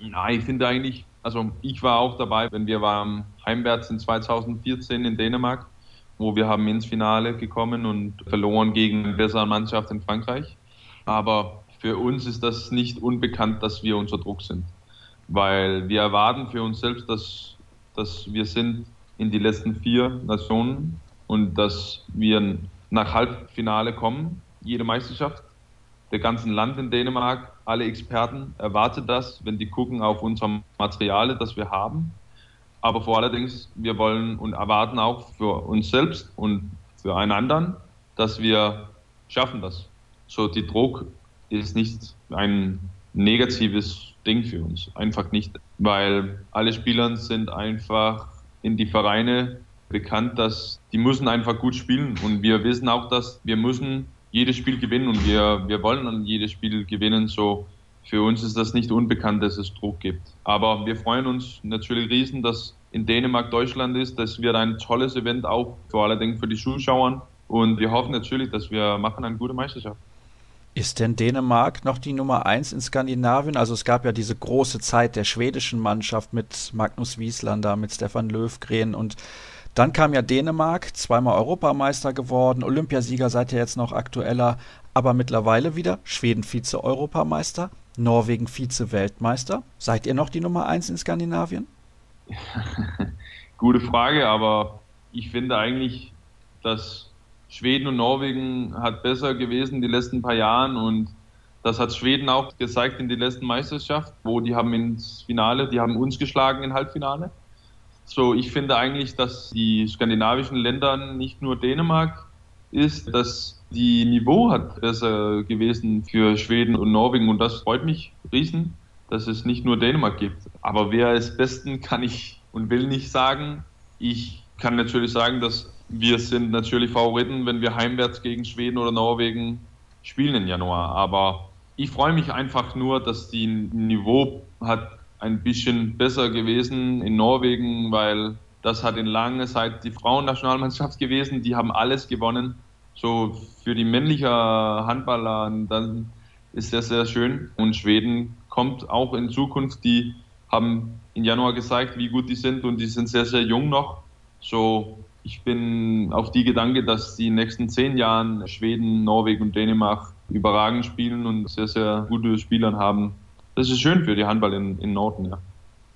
Nein, ich finde eigentlich, also ich war auch dabei, wenn wir waren heimwärts in zwanzig vierzehn in Dänemark, wo wir haben ins Finale gekommen und verloren gegen eine bessere Mannschaft in Frankreich. Aber für uns ist das nicht unbekannt, dass wir unter Druck sind. Weil wir erwarten für uns selbst, dass, dass wir sind in die letzten vier Nationen und dass wir nach Halbfinale kommen, jede Meisterschaft. Der ganzen Land in Dänemark, alle Experten erwarten das, wenn die gucken auf unsere Materialien, das wir haben. Aber vor allerdings, wir wollen und erwarten auch für uns selbst und für einen anderen, dass wir schaffen das. So, die Druck ist nicht ein negatives Ding für uns. Einfach nicht, weil alle Spieler sind einfach in die Vereine bekannt, dass die müssen einfach gut spielen. Und wir wissen auch, dass wir müssen jedes Spiel gewinnen und wir, wir wollen an jedes Spiel gewinnen. So für uns ist das nicht unbekannt, dass es Druck gibt. Aber wir freuen uns natürlich riesen, dass in Dänemark Deutschland ist. Das wird ein tolles Event auch, vor allem für die Zuschauer. Und wir hoffen natürlich, dass wir machen eine gute Meisterschaft. Ist denn Dänemark noch die Nummer eins in Skandinavien? Also es gab ja diese große Zeit der schwedischen Mannschaft mit Magnus Wieslander, mit Stefan Löfgren und dann kam ja Dänemark, zweimal Europameister geworden, Olympiasieger seid ihr jetzt noch aktueller, aber mittlerweile wieder Schweden Vize-Europameister, Norwegen Vize-Weltmeister. Seid ihr noch die Nummer eins in Skandinavien? Gute Frage, aber ich finde eigentlich, dass Schweden und Norwegen hat besser gewesen die letzten paar Jahren und das hat Schweden auch gezeigt in der letzten Meisterschaft, wo die haben ins Finale, die haben uns geschlagen im Halbfinale. So, ich finde eigentlich, dass die skandinavischen Länder nicht nur Dänemark ist, dass die Niveau hat besser gewesen für Schweden und Norwegen und das freut mich riesen, dass es nicht nur Dänemark gibt. Aber wer ist besten, kann ich und will nicht sagen. Ich kann natürlich sagen, dass wir sind natürlich Favoriten, wenn wir heimwärts gegen Schweden oder Norwegen spielen im Januar. Aber ich freue mich einfach nur, dass die Niveau hat ein bisschen besser gewesen in Norwegen, weil das hat in langer Zeit die Frauennationalmannschaft gewesen, die haben alles gewonnen. So für die männlichen Handballer, dann ist das sehr schön. Und Schweden kommt auch in Zukunft, die haben im Januar gezeigt, wie gut die sind und die sind sehr, sehr jung noch. So, ich bin auf die Gedanke, dass die nächsten zehn Jahren Schweden, Norwegen und Dänemark überragend spielen und sehr, sehr gute Spieler haben. Das ist schön für den Handball in, in Norden, ja.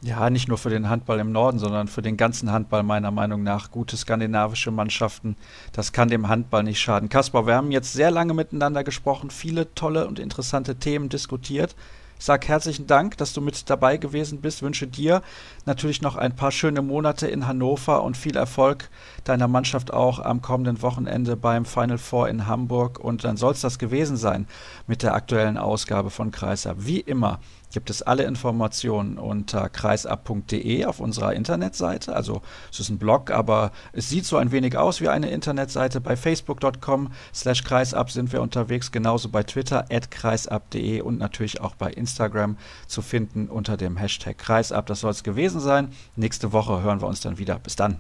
Ja, nicht nur für den Handball im Norden, sondern für den ganzen Handball meiner Meinung nach. Gute skandinavische Mannschaften, das kann dem Handball nicht schaden. Kaspar, wir haben jetzt sehr lange miteinander gesprochen, viele tolle und interessante Themen diskutiert. Ich sage herzlichen Dank, dass du mit dabei gewesen bist. Wünsche dir natürlich noch ein paar schöne Monate in Hannover und viel Erfolg deiner Mannschaft auch am kommenden Wochenende beim Final Four in Hamburg. Und dann soll es das gewesen sein mit der aktuellen Ausgabe von Kreisab. Wie immer gibt es alle Informationen unter kreisab punkt de auf unserer Internetseite. Also es ist ein Blog, aber es sieht so ein wenig aus wie eine Internetseite. Bei facebook punkt com slash kreisab sind wir unterwegs, genauso bei Twitter at kreisab punkt de und natürlich auch bei Instagram zu finden unter dem Hashtag kreisab. Das soll es gewesen sein. Nächste Woche hören wir uns dann wieder. Bis dann.